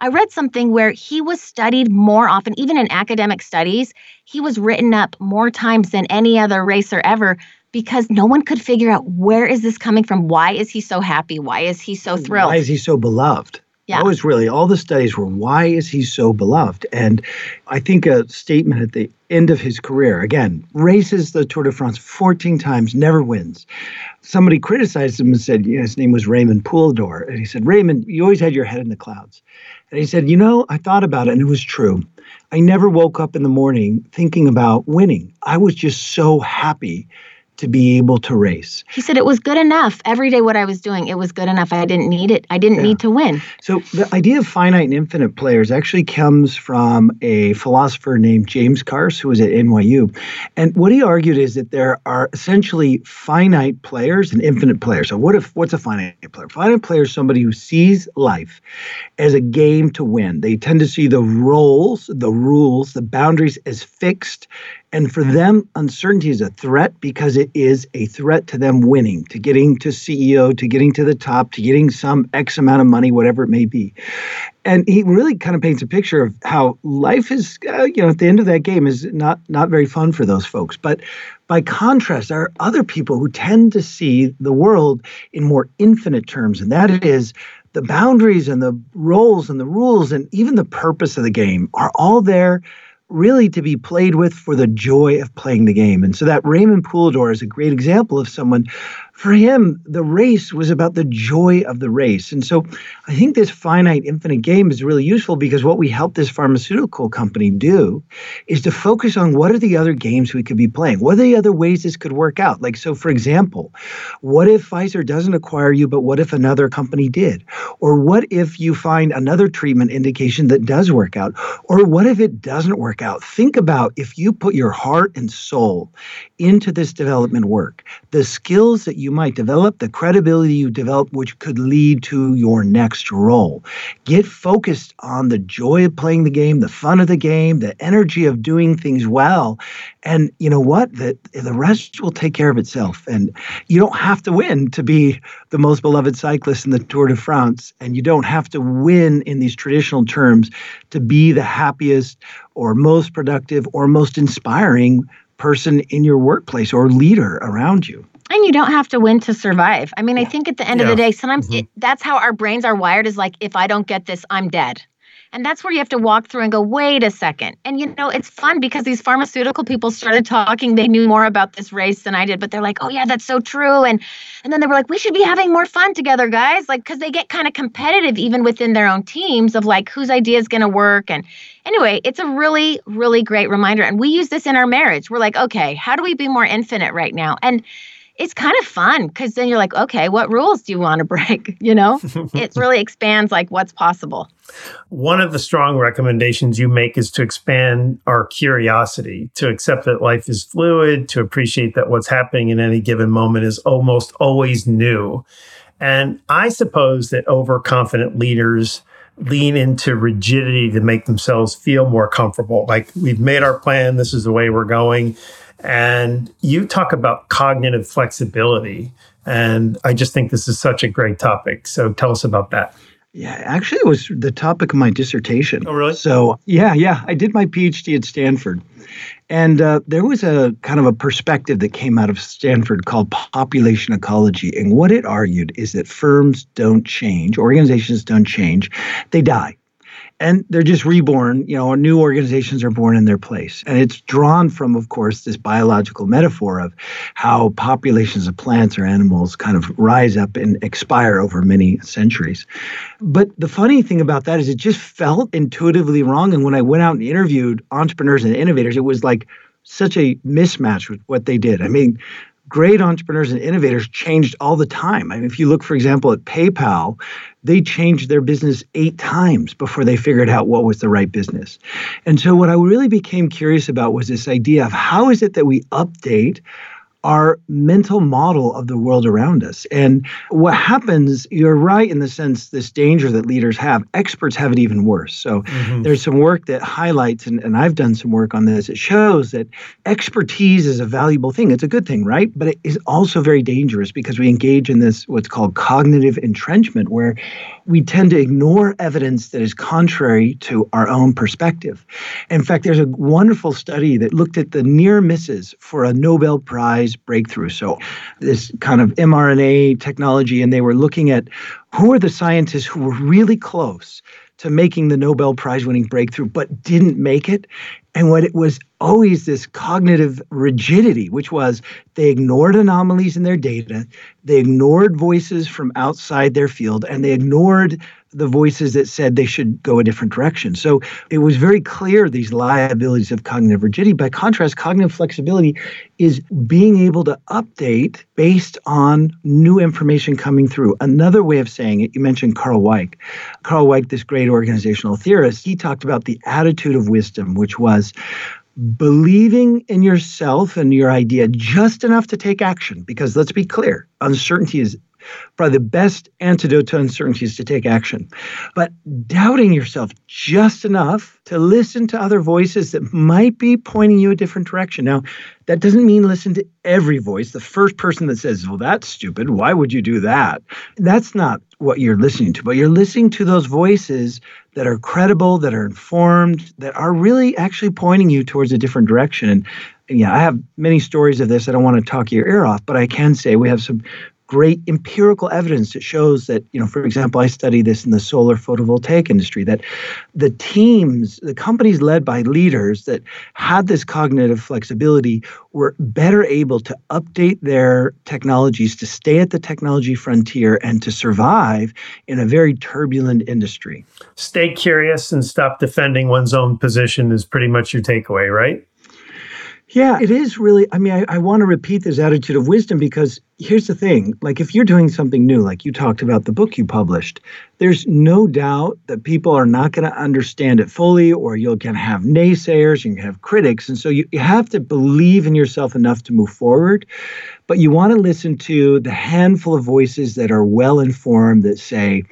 I read something where he was studied more often, even in academic studies, he was written up more times than any other racer ever because no one could figure out where is this coming from? Why is he so happy? Why is he so thrilled? Why is he so beloved? Yeah. That was really, all the studies were, why is he so beloved? And I think a statement at the end of his career, again, races the Tour de France 14 times, never wins. Somebody criticized him and said, you know, his name was Raymond Poulidor. And he said, Raymond, you always had your head in the clouds. And he said, you know, I thought about it and it was true. I never woke up in the morning thinking about winning. I was just so happy to be able to race. He said it was good enough. Every day what I was doing, it was good enough. I didn't need it. I didn't need to win. So the idea of finite and infinite players actually comes from a philosopher named James Carse, who was at NYU. And what he argued is that there are essentially finite players and infinite players. So what's a finite player? Finite player is somebody who sees life as a game to win. They tend to see the roles, the rules, the boundaries as fixed. And for them, uncertainty is a threat because it is a threat to them winning, to getting to CEO, to getting to the top, to getting some X amount of money, whatever it may be. And he really kind of paints a picture of how life is, at the end of that game is not very fun for those folks. But by contrast, there are other people who tend to see the world in more infinite terms, and that is the boundaries and the roles and the rules and even the purpose of the game are all there really to be played with for the joy of playing the game. And so that Raymond Poulidor is a great example of someone. For him, the race was about the joy of the race. And so I think this finite infinite game is really useful because what we help this pharmaceutical company do is to focus on what are the other games we could be playing? What are the other ways this could work out? Like, so for example, what if Pfizer doesn't acquire you, but what if another company did? Or what if you find another treatment indication that does work out? Or what if it doesn't work out? Think about if you put your heart and soul into this development work, the skills that you might develop, the credibility you develop, which could lead to your next role. Get focused on the joy of playing the game, the fun of the game, the energy of doing things well. And you know what? The rest will take care of itself. And you don't have to win to be the most beloved cyclist in the Tour de France. And you don't have to win in these traditional terms to be the happiest or most productive or most inspiring person in your workplace or leader around you. And you don't have to win to survive. I mean, I think at the end of the day, sometimes that's how our brains are wired is like, if I don't get this, I'm dead. And that's where you have to walk through and go, wait a second. And, you know, it's fun because these pharmaceutical people started talking. They knew more about this race than I did. But they're like, oh, yeah, that's so true. And then they were like, we should be having more fun together, guys. Like, because they get kind of competitive even within their own teams of like, whose idea is going to work. And anyway, it's a really, really great reminder. And we use this in our marriage. We're like, okay, how do we be more infinite right now? And it's kind of fun because then you're like, okay, what rules do you want to break? You know, it really expands like what's possible. One of the strong recommendations you make is to expand our curiosity, to accept that life is fluid, to appreciate that what's happening in any given moment is almost always new. And I suppose that overconfident leaders lean into rigidity to make themselves feel more comfortable. Like, we've made our plan, this is the way we're going. And you talk about cognitive flexibility. And I just think this is such a great topic. So tell us about that. Yeah, actually, it was the topic of my dissertation. Oh, really? So, yeah. I did my PhD at Stanford. And there was a kind of a perspective that came out of Stanford called population ecology. And what it argued is that firms don't change, organizations don't change, they die. And they're just reborn, you know, new organizations are born in their place. And it's drawn from, of course, this biological metaphor of how populations of plants or animals kind of rise up and expire over many centuries. But the funny thing about that is it just felt intuitively wrong. And when I went out and interviewed entrepreneurs and innovators, it was like such a mismatch with what they did. I mean, great entrepreneurs and innovators changed all the time. I mean, if you look, for example, at PayPal, they changed their business 8 times before they figured out what was the right business. And so what I really became curious about was this idea of how is it that we update our mental model of the world around us. And what happens, you're right in the sense, this danger that leaders have, experts have it even worse. So there's some work that highlights, and I've done some work on this, it shows that expertise is a valuable thing. It's a good thing, right? But it is also very dangerous because we engage in this, what's called cognitive entrenchment, where we tend to ignore evidence that is contrary to our own perspective. In fact, there's a wonderful study that looked at the near misses for a Nobel Prize breakthrough. So this kind of mRNA technology, and they were looking at who are the scientists who were really close to making the Nobel Prize winning breakthrough, but didn't make it. And what it was always this cognitive rigidity, which was they ignored anomalies in their data, they ignored voices from outside their field, and they ignored the voices that said they should go a different direction. So it was very clear these liabilities of cognitive rigidity. By contrast, cognitive flexibility is being able to update based on new information coming through. Another way of saying it, you mentioned Carl Weick. Carl Weick, this great organizational theorist, he talked about the attitude of wisdom, which was believing in yourself and your idea just enough to take action. Because let's be clear, uncertainty is probably the best antidote to uncertainty is to take action. But doubting yourself just enough to listen to other voices that might be pointing you a different direction. Now, that doesn't mean listen to every voice. The first person that says, well, that's stupid, why would you do that? That's not what you're listening to, but you're listening to those voices that are credible, that are informed, that are really actually pointing you towards a different direction. And yeah, I have many stories of this. I don't want to talk your ear off, but I can say we have some great empirical evidence that shows that, you know, for example, I study this in the solar photovoltaic industry, that the teams, the companies led by leaders that had this cognitive flexibility were better able to update their technologies, to stay at the technology frontier and to survive in a very turbulent industry. Stay curious and stop defending one's own position is pretty much your takeaway, right? Yeah, it is really, I mean, I want to repeat this attitude of wisdom because here's the thing, like if you're doing something new, like you talked about the book you published, there's no doubt that people are not going to understand it fully, or you're going to have naysayers, you can have critics. And so you have to believe in yourself enough to move forward, but you want to listen to the handful of voices that are well-informed that say,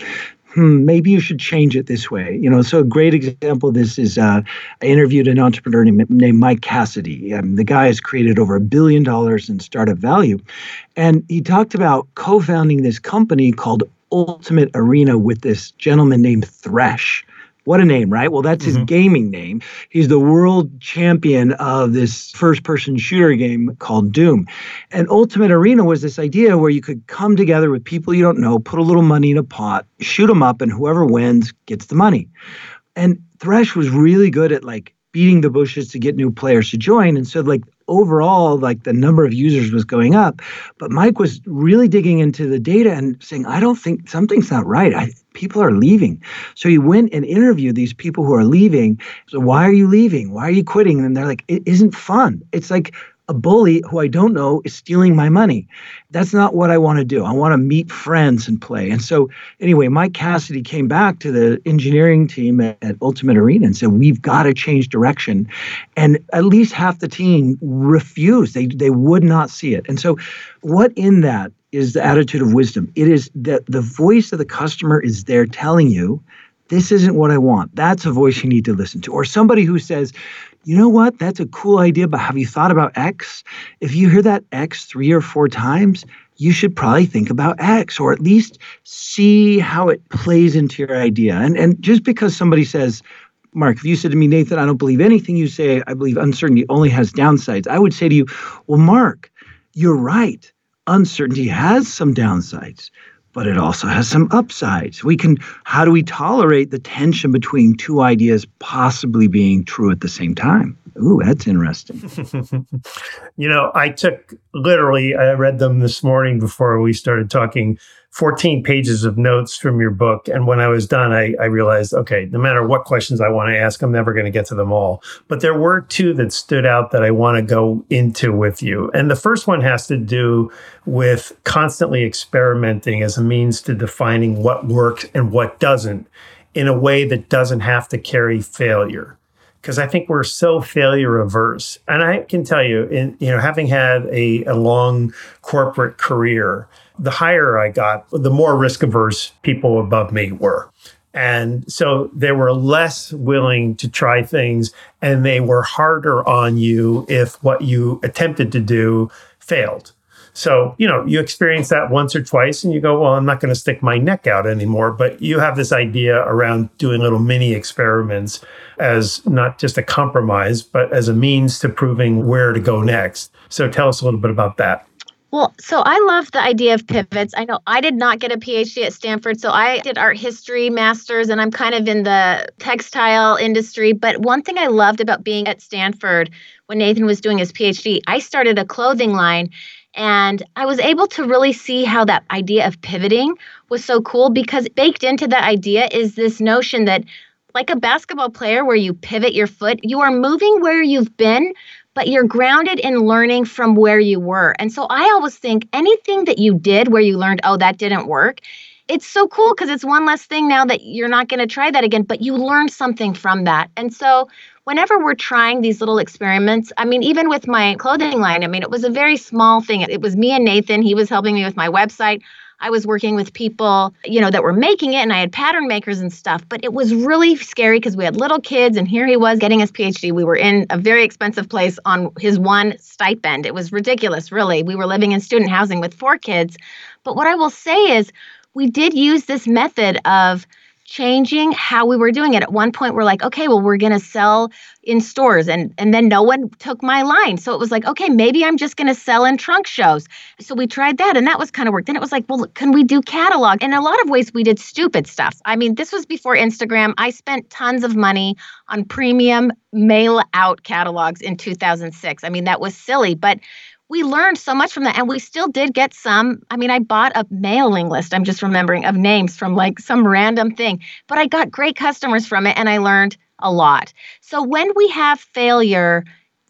maybe you should change it this way. You know, so a great example of this is I interviewed an entrepreneur named Mike Cassidy. The guy has created over $1 billion in startup value. And he talked about co-founding this company called Ultimate Arena with this gentleman named Thresh. What a name, right? Well, that's his gaming name. He's the world champion of this first-person shooter game called Doom. And Ultimate Arena was this idea where you could come together with people you don't know, put a little money in a pot, shoot them up, and whoever wins gets the money. And Thresh was really good at, like, beating the bushes to get new players to join. And so, like, overall, like the number of users was going up. But Mike was really digging into the data and saying, I don't think something's not right. People are leaving. So he went and interviewed these people who are leaving. So why are you leaving? Why are you quitting? And they're like, it isn't fun. It's like a bully who I don't know is stealing my money. That's not what I want to do. I want to meet friends and play. And so anyway, Mike Cassidy came back to the engineering team at Ultimate Arena and said, we've got to change direction. And at least half the team refused. They would not see it. And so what in that is the attitude of wisdom? It is that the voice of the customer is there telling you, this isn't what I want. That's a voice you need to listen to. Or somebody who says, you know what? That's a cool idea, but have you thought about X? If you hear that X 3 or 4 times, you should probably think about X, or at least see how it plays into your idea. And just because somebody says, Mark, if you said to me, Nathan, I don't believe anything you say, I believe uncertainty only has downsides, I would say to you, well, Mark, you're right. Uncertainty has some downsides. but it also has some upsides. How do we tolerate the tension between two ideas possibly being true at the same time? Ooh, that's interesting. I read them this morning before we started talking, 14 pages of notes from your book. And when I was done, I realized, okay, no matter what questions I want to ask, I'm never going to get to them all. But there were two that stood out that I want to go into with you. And the first one has to do with constantly experimenting as a means to defining what works and what doesn't in a way that doesn't have to carry failure. Because I think we're so failure averse. And I can tell you, having had a long corporate career, the higher I got, the more risk averse people above me were. And so they were less willing to try things, and they were harder on you if what you attempted to do failed. So, you experience that once or twice and you go, well, I'm not going to stick my neck out anymore. But you have this idea around doing little mini experiments as not just a compromise, but as a means to proving where to go next. So tell us a little bit about that. Well, so I love the idea of pivots. I know I did not get a PhD at Stanford, so I did art history master's, and I'm kind of in the textile industry. But one thing I loved about being at Stanford when Nathan was doing his PhD, I started a clothing line. And I was able to really see how that idea of pivoting was so cool, because baked into that idea is this notion that, like a basketball player where you pivot your foot, you are moving where you've been, but you're grounded in learning from where you were. And so I always think anything that you did where you learned, oh, that didn't work, it's so cool because it's one less thing now that you're not going to try that again, but you learned something from that. And so whenever we're trying these little experiments, even with my clothing line, it was a very small thing. It was me and Nathan. He was helping me with my website. I was working with people, that were making it, and I had pattern makers and stuff. But it was really scary because we had little kids, and here he was getting his PhD. We were in a very expensive place on his one stipend. It was ridiculous, really. We were living in student housing with four kids. But what I will say is we did use this method of changing how we were doing it. At one point, we're like, okay, well, we're going to sell in stores. And then no one took my line. So it was like, okay, maybe I'm just going to sell in trunk shows. So we tried that, and that was kind of work. Then it was like, well, can we do catalog? In a lot of ways, we did stupid stuff. This was before Instagram. I spent tons of money on premium mail-out catalogs in 2006. That was silly, but we learned so much from that, and we still did get some. I bought a mailing list, I'm just remembering, of names from like some random thing, but I got great customers from it, and I learned a lot. So when we have failure,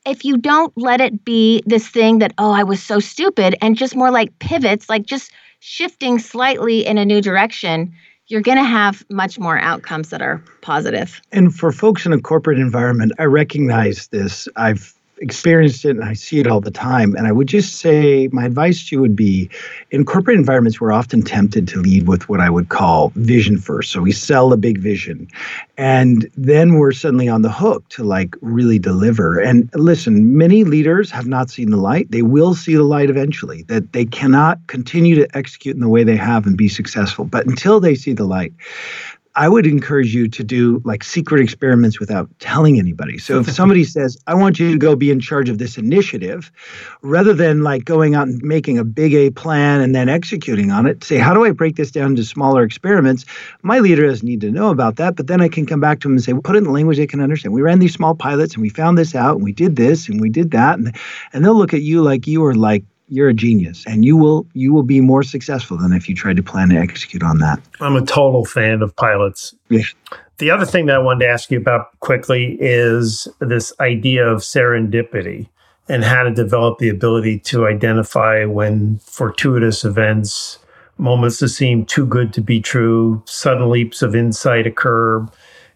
if you don't let it be this thing that, oh, I was so stupid, and just more like pivots, like just shifting slightly in a new direction, you're going to have much more outcomes that are positive. And for folks in a corporate environment, I recognize this. I've experienced it, and I see it all the time. And I would just say my advice to you would be, in corporate environments, we're often tempted to lead with what I would call vision first. So we sell a big vision, and then we're suddenly on the hook to really deliver. And listen, many leaders have not seen the light. They will see the light eventually, that they cannot continue to execute in the way they have and be successful. But until they see the light, I would encourage you to do secret experiments without telling anybody. So if somebody says, I want you to go be in charge of this initiative, rather than going out and making a big A plan and then executing on it, say, how do I break this down into smaller experiments? My leader doesn't need to know about that, but then I can come back to him and say, put it in the language they can understand. We ran these small pilots, and we found this out, and we did this, and we did that. And they'll look at you like you are you're a genius, and you will be more successful than if you tried to plan and execute on that. I'm a total fan of pilots. Yeah. The other thing that I wanted to ask you about quickly is this idea of serendipity and how to develop the ability to identify when fortuitous events, moments that seem too good to be true, sudden leaps of insight occur,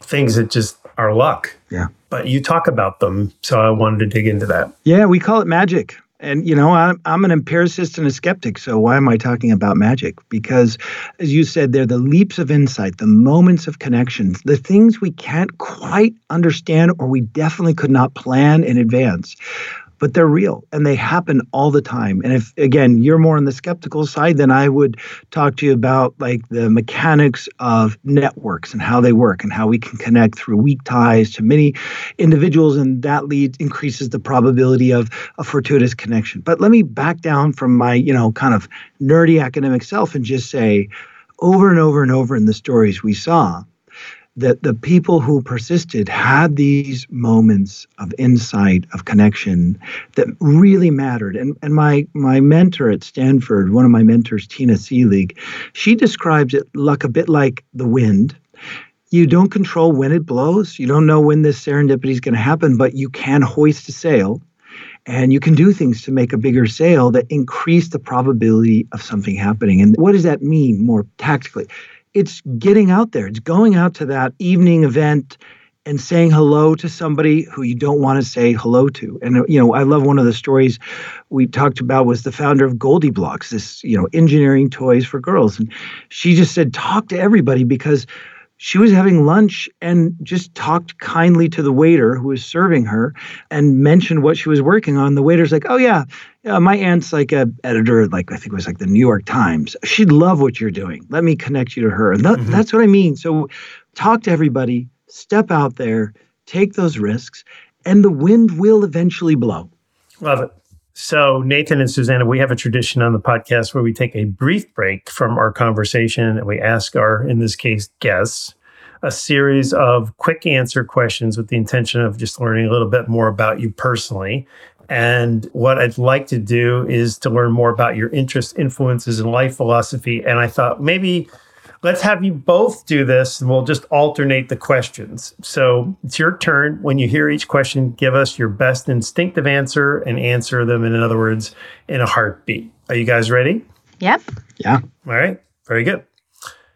things that just are luck. Yeah. But you talk about them, so I wanted to dig into that. Yeah, we call it magic. And, I'm an empiricist and a skeptic, so why am I talking about magic? Because, as you said, they're the leaps of insight, the moments of connections, the things we can't quite understand or we definitely could not plan in advance. but they're real and they happen all the time. And if, again, you're more on the skeptical side, then I would talk to you about like the mechanics of networks and how they work and how we can connect through weak ties to many individuals. And that increases the probability of a fortuitous connection. But let me back down from my, kind of nerdy academic self and just say over and over and over in the stories we saw, that the people who persisted had these moments of insight, of connection that really mattered. And my mentor at Stanford, one of my mentors, Tina Seelig, she describes it like a bit like the wind. You don't control when it blows. You don't know when this serendipity is going to happen, but you can hoist a sail. And you can do things to make a bigger sail that increase the probability of something happening. And what does that mean more tactically? It's getting out there. It's going out to that evening event and saying hello to somebody who you don't want to say hello to. And, I love one of the stories we talked about was the founder of Goldie Blocks, this, engineering toys for girls. And she just said, talk to everybody, because she was having lunch and just talked kindly to the waiter who was serving her and mentioned what she was working on. The waiter's like, oh, yeah, my aunt's like an editor, I think it was like the New York Times. She'd love what you're doing. Let me connect you to her. And that's what I mean. So talk to everybody, step out there, take those risks, and the wind will eventually blow. Love it. So Nathan and Susanna, we have a tradition on the podcast where we take a brief break from our conversation and we ask our, in this case, guests, a series of quick answer questions with the intention of just learning a little bit more about you personally. And what I'd like to do is to learn more about your interests, influences, and life philosophy. And I thought maybe let's have you both do this and we'll just alternate the questions. So it's your turn. When you hear each question, give us your best instinctive answer and answer them, in other words, in a heartbeat. Are you guys ready? Yep. Yeah. All right. Very good.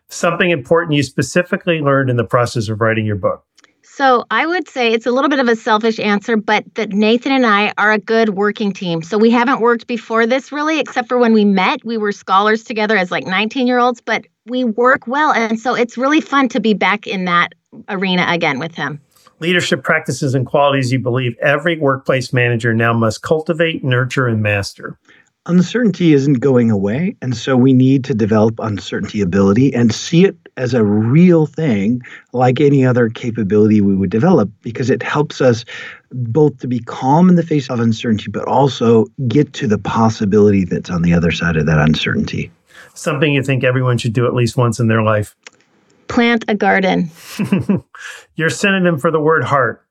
Something important you specifically learned in the process of writing your book. So I would say it's a little bit of a selfish answer, but that Nathan and I are a good working team. So we haven't worked before this really, except for when we met. We were scholars together as 19-year-olds, but we work well. And so it's really fun to be back in that arena again with him. Leadership practices and qualities you believe every workplace manager now must cultivate, nurture, and master. Uncertainty isn't going away, and so we need to develop uncertainty ability and see it as a real thing like any other capability we would develop, because it helps us both to be calm in the face of uncertainty, but also get to the possibility that's on the other side of that uncertainty. Something you think everyone should do at least once in their life? Plant a garden. Your synonym for the word heart?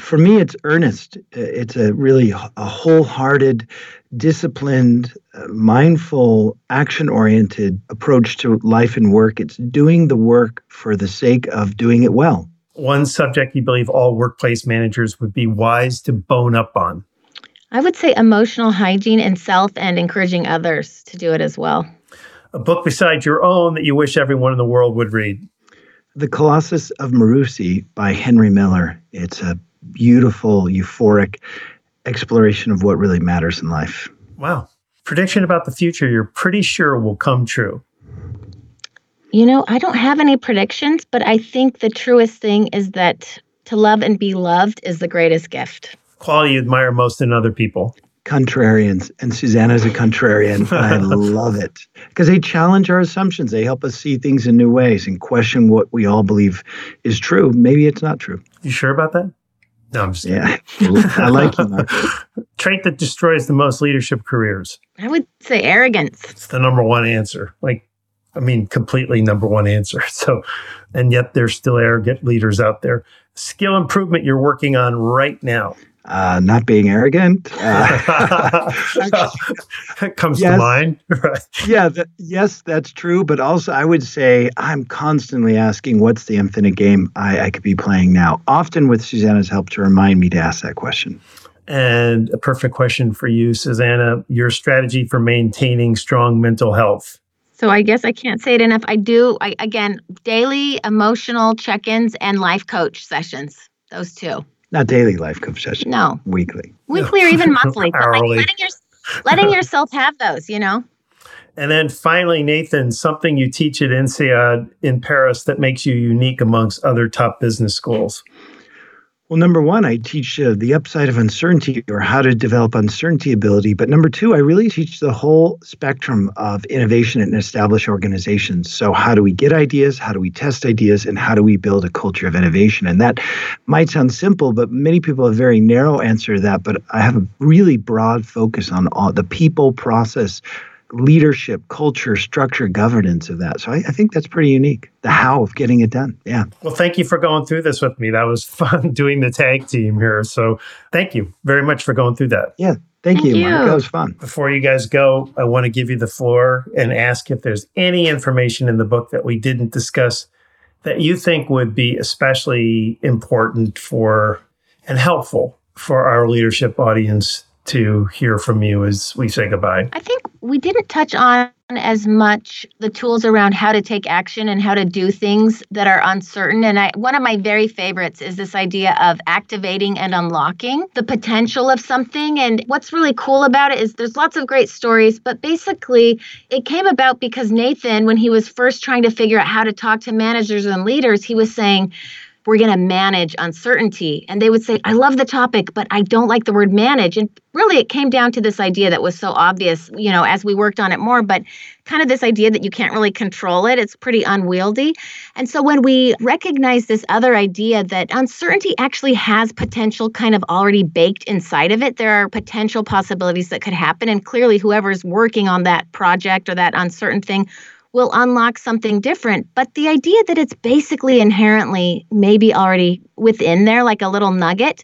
For me, it's earnest. It's a wholehearted, disciplined, mindful, action-oriented approach to life and work. It's doing the work for the sake of doing it well. One subject you believe all workplace managers would be wise to bone up on? I would say emotional hygiene and self, and encouraging others to do it as well. A book besides your own that you wish everyone in the world would read? The Colossus of Maroussi by Henry Miller. It's a beautiful, euphoric exploration of what really matters in life. Wow. Prediction about the future you're pretty sure will come true. I don't have any predictions, but I think the truest thing is that to love and be loved is the greatest gift. Quality you admire most in other people? Contrarians. And Susanna's a contrarian. I love it. Because they challenge our assumptions. They help us see things in new ways and question what we all believe is true. Maybe it's not true. You sure about that? No, I'm just kidding. I like you, Mark. Trait that destroys the most leadership careers? I would say arrogance. It's the number one answer. Completely number one answer. So, and yet there's still arrogant leaders out there. Skill improvement you're working on right now? Not being arrogant. That comes to mind. Yeah, yes, that's true. But also I would say I'm constantly asking, what's the infinite game I could be playing now? Often with Susanna's help to remind me to ask that question. And a perfect question for you, Susanna, your strategy for maintaining strong mental health. So I guess I can't say it enough. I do, daily emotional check-ins and life coach sessions, those two. Not daily life coach sessions. No. Weekly or even monthly. But letting yourself have those, And then finally, Nathan, something you teach at INSEAD in Paris that makes you unique amongst other top business schools. Well, number one, I teach The Upside of Uncertainty, or how to develop uncertainty ability. But number two, I really teach the whole spectrum of innovation in established organizations. So how do we get ideas? How do we test ideas? And how do we build a culture of innovation? And that might sound simple, but many people have a very narrow answer to that. But I have a really broad focus on all the people, process, leadership, culture, structure, governance of that. So I think that's pretty unique, the how of getting it done. Yeah. Well, thank you for going through this with me. That was fun doing the tag team here. So thank you very much for going through that. Yeah. Thank you. Mark. That was fun. Before you guys go, I want to give you the floor and ask if there's any information in the book that we didn't discuss that you think would be especially important for and helpful for our leadership audience to hear from you as we say goodbye. I think we didn't touch on as much the tools around how to take action and how to do things that are uncertain. And one of my very favorites is this idea of activating and unlocking the potential of something. And what's really cool about it is there's lots of great stories, but basically it came about because Nathan, when he was first trying to figure out how to talk to managers and leaders, he was saying, we're going to manage uncertainty. And they would say, I love the topic, but I don't like the word manage. And really, it came down to this idea that was so obvious, you know, as we worked on it more, but kind of this idea that you can't really control it. It's pretty unwieldy. And so when we recognize this other idea that uncertainty actually has potential kind of already baked inside of it, there are potential possibilities that could happen. And clearly, whoever's working on that project or that uncertain thing will unlock something different. But the idea that it's basically inherently maybe already within there, like a little nugget,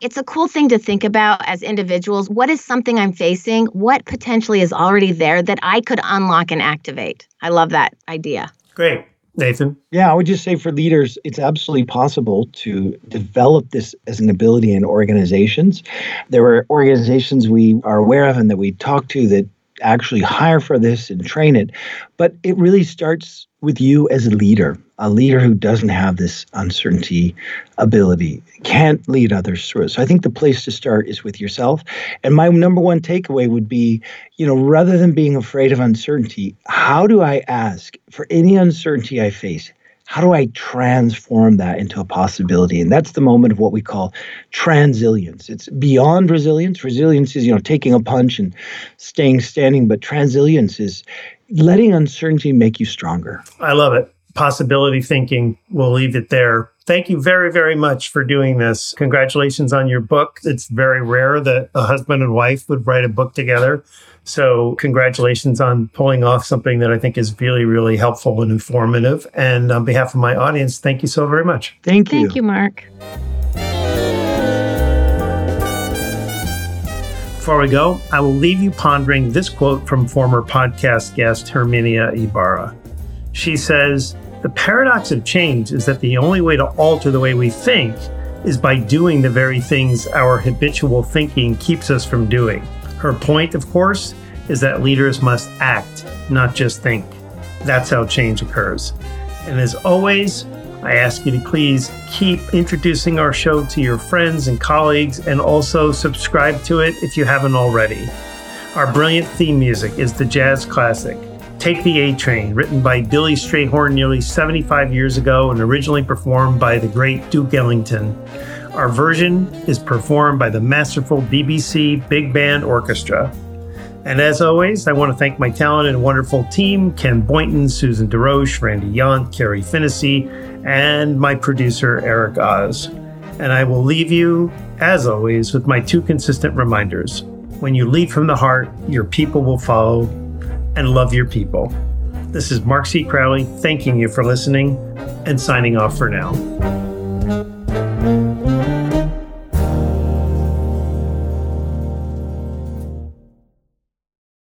it's a cool thing to think about as individuals. What is something I'm facing? What potentially is already there that I could unlock and activate? I love that idea. Great. Nathan? Yeah, I would just say for leaders, it's absolutely possible to develop this as an ability in organizations. There are organizations we are aware of and that we talk to that actually hire for this and train it. But it really starts with you as a leader who doesn't have this uncertainty ability, can't lead others through it. So I think the place to start is with yourself. And my number one takeaway would be, you know, rather than being afraid of uncertainty, how do I ask for any uncertainty I face? How do I transform that into a possibility? And that's the moment of what we call transilience. It's beyond resilience. Resilience is, you know, taking a punch and staying standing, but transilience is letting uncertainty make you stronger. I love it. Possibility thinking. We'll leave it there. Thank you very, very much for doing this. Congratulations on your book. It's very rare that a husband and wife would write a book together. So congratulations on pulling off something that I think is really, really helpful and informative. And on behalf of my audience, thank you so very much. Thank you. Thank you, Mark. Before we go, I will leave you pondering this quote from former podcast guest Herminia Ibarra. She says, "The paradox of change is that the only way to alter the way we think is by doing the very things our habitual thinking keeps us from doing." Her point, of course, is that leaders must act, not just think. That's how change occurs. And as always, I ask you to please keep introducing our show to your friends and colleagues, and also subscribe to it if you haven't already. Our brilliant theme music is the jazz classic, Take the A-Train, written by Billy Strayhorn nearly 75 years ago and originally performed by the great Duke Ellington. Our version is performed by the masterful BBC Big Band Orchestra. And as always, I want to thank my talented and wonderful team, Ken Boynton, Susan DeRoche, Randy Yount, Carrie Finnessy, and my producer, Eric Oz. And I will leave you, as always, with my two consistent reminders. When you lead from the heart, your people will follow, and love your people. This is Mark C. Crowley, thanking you for listening and signing off for now.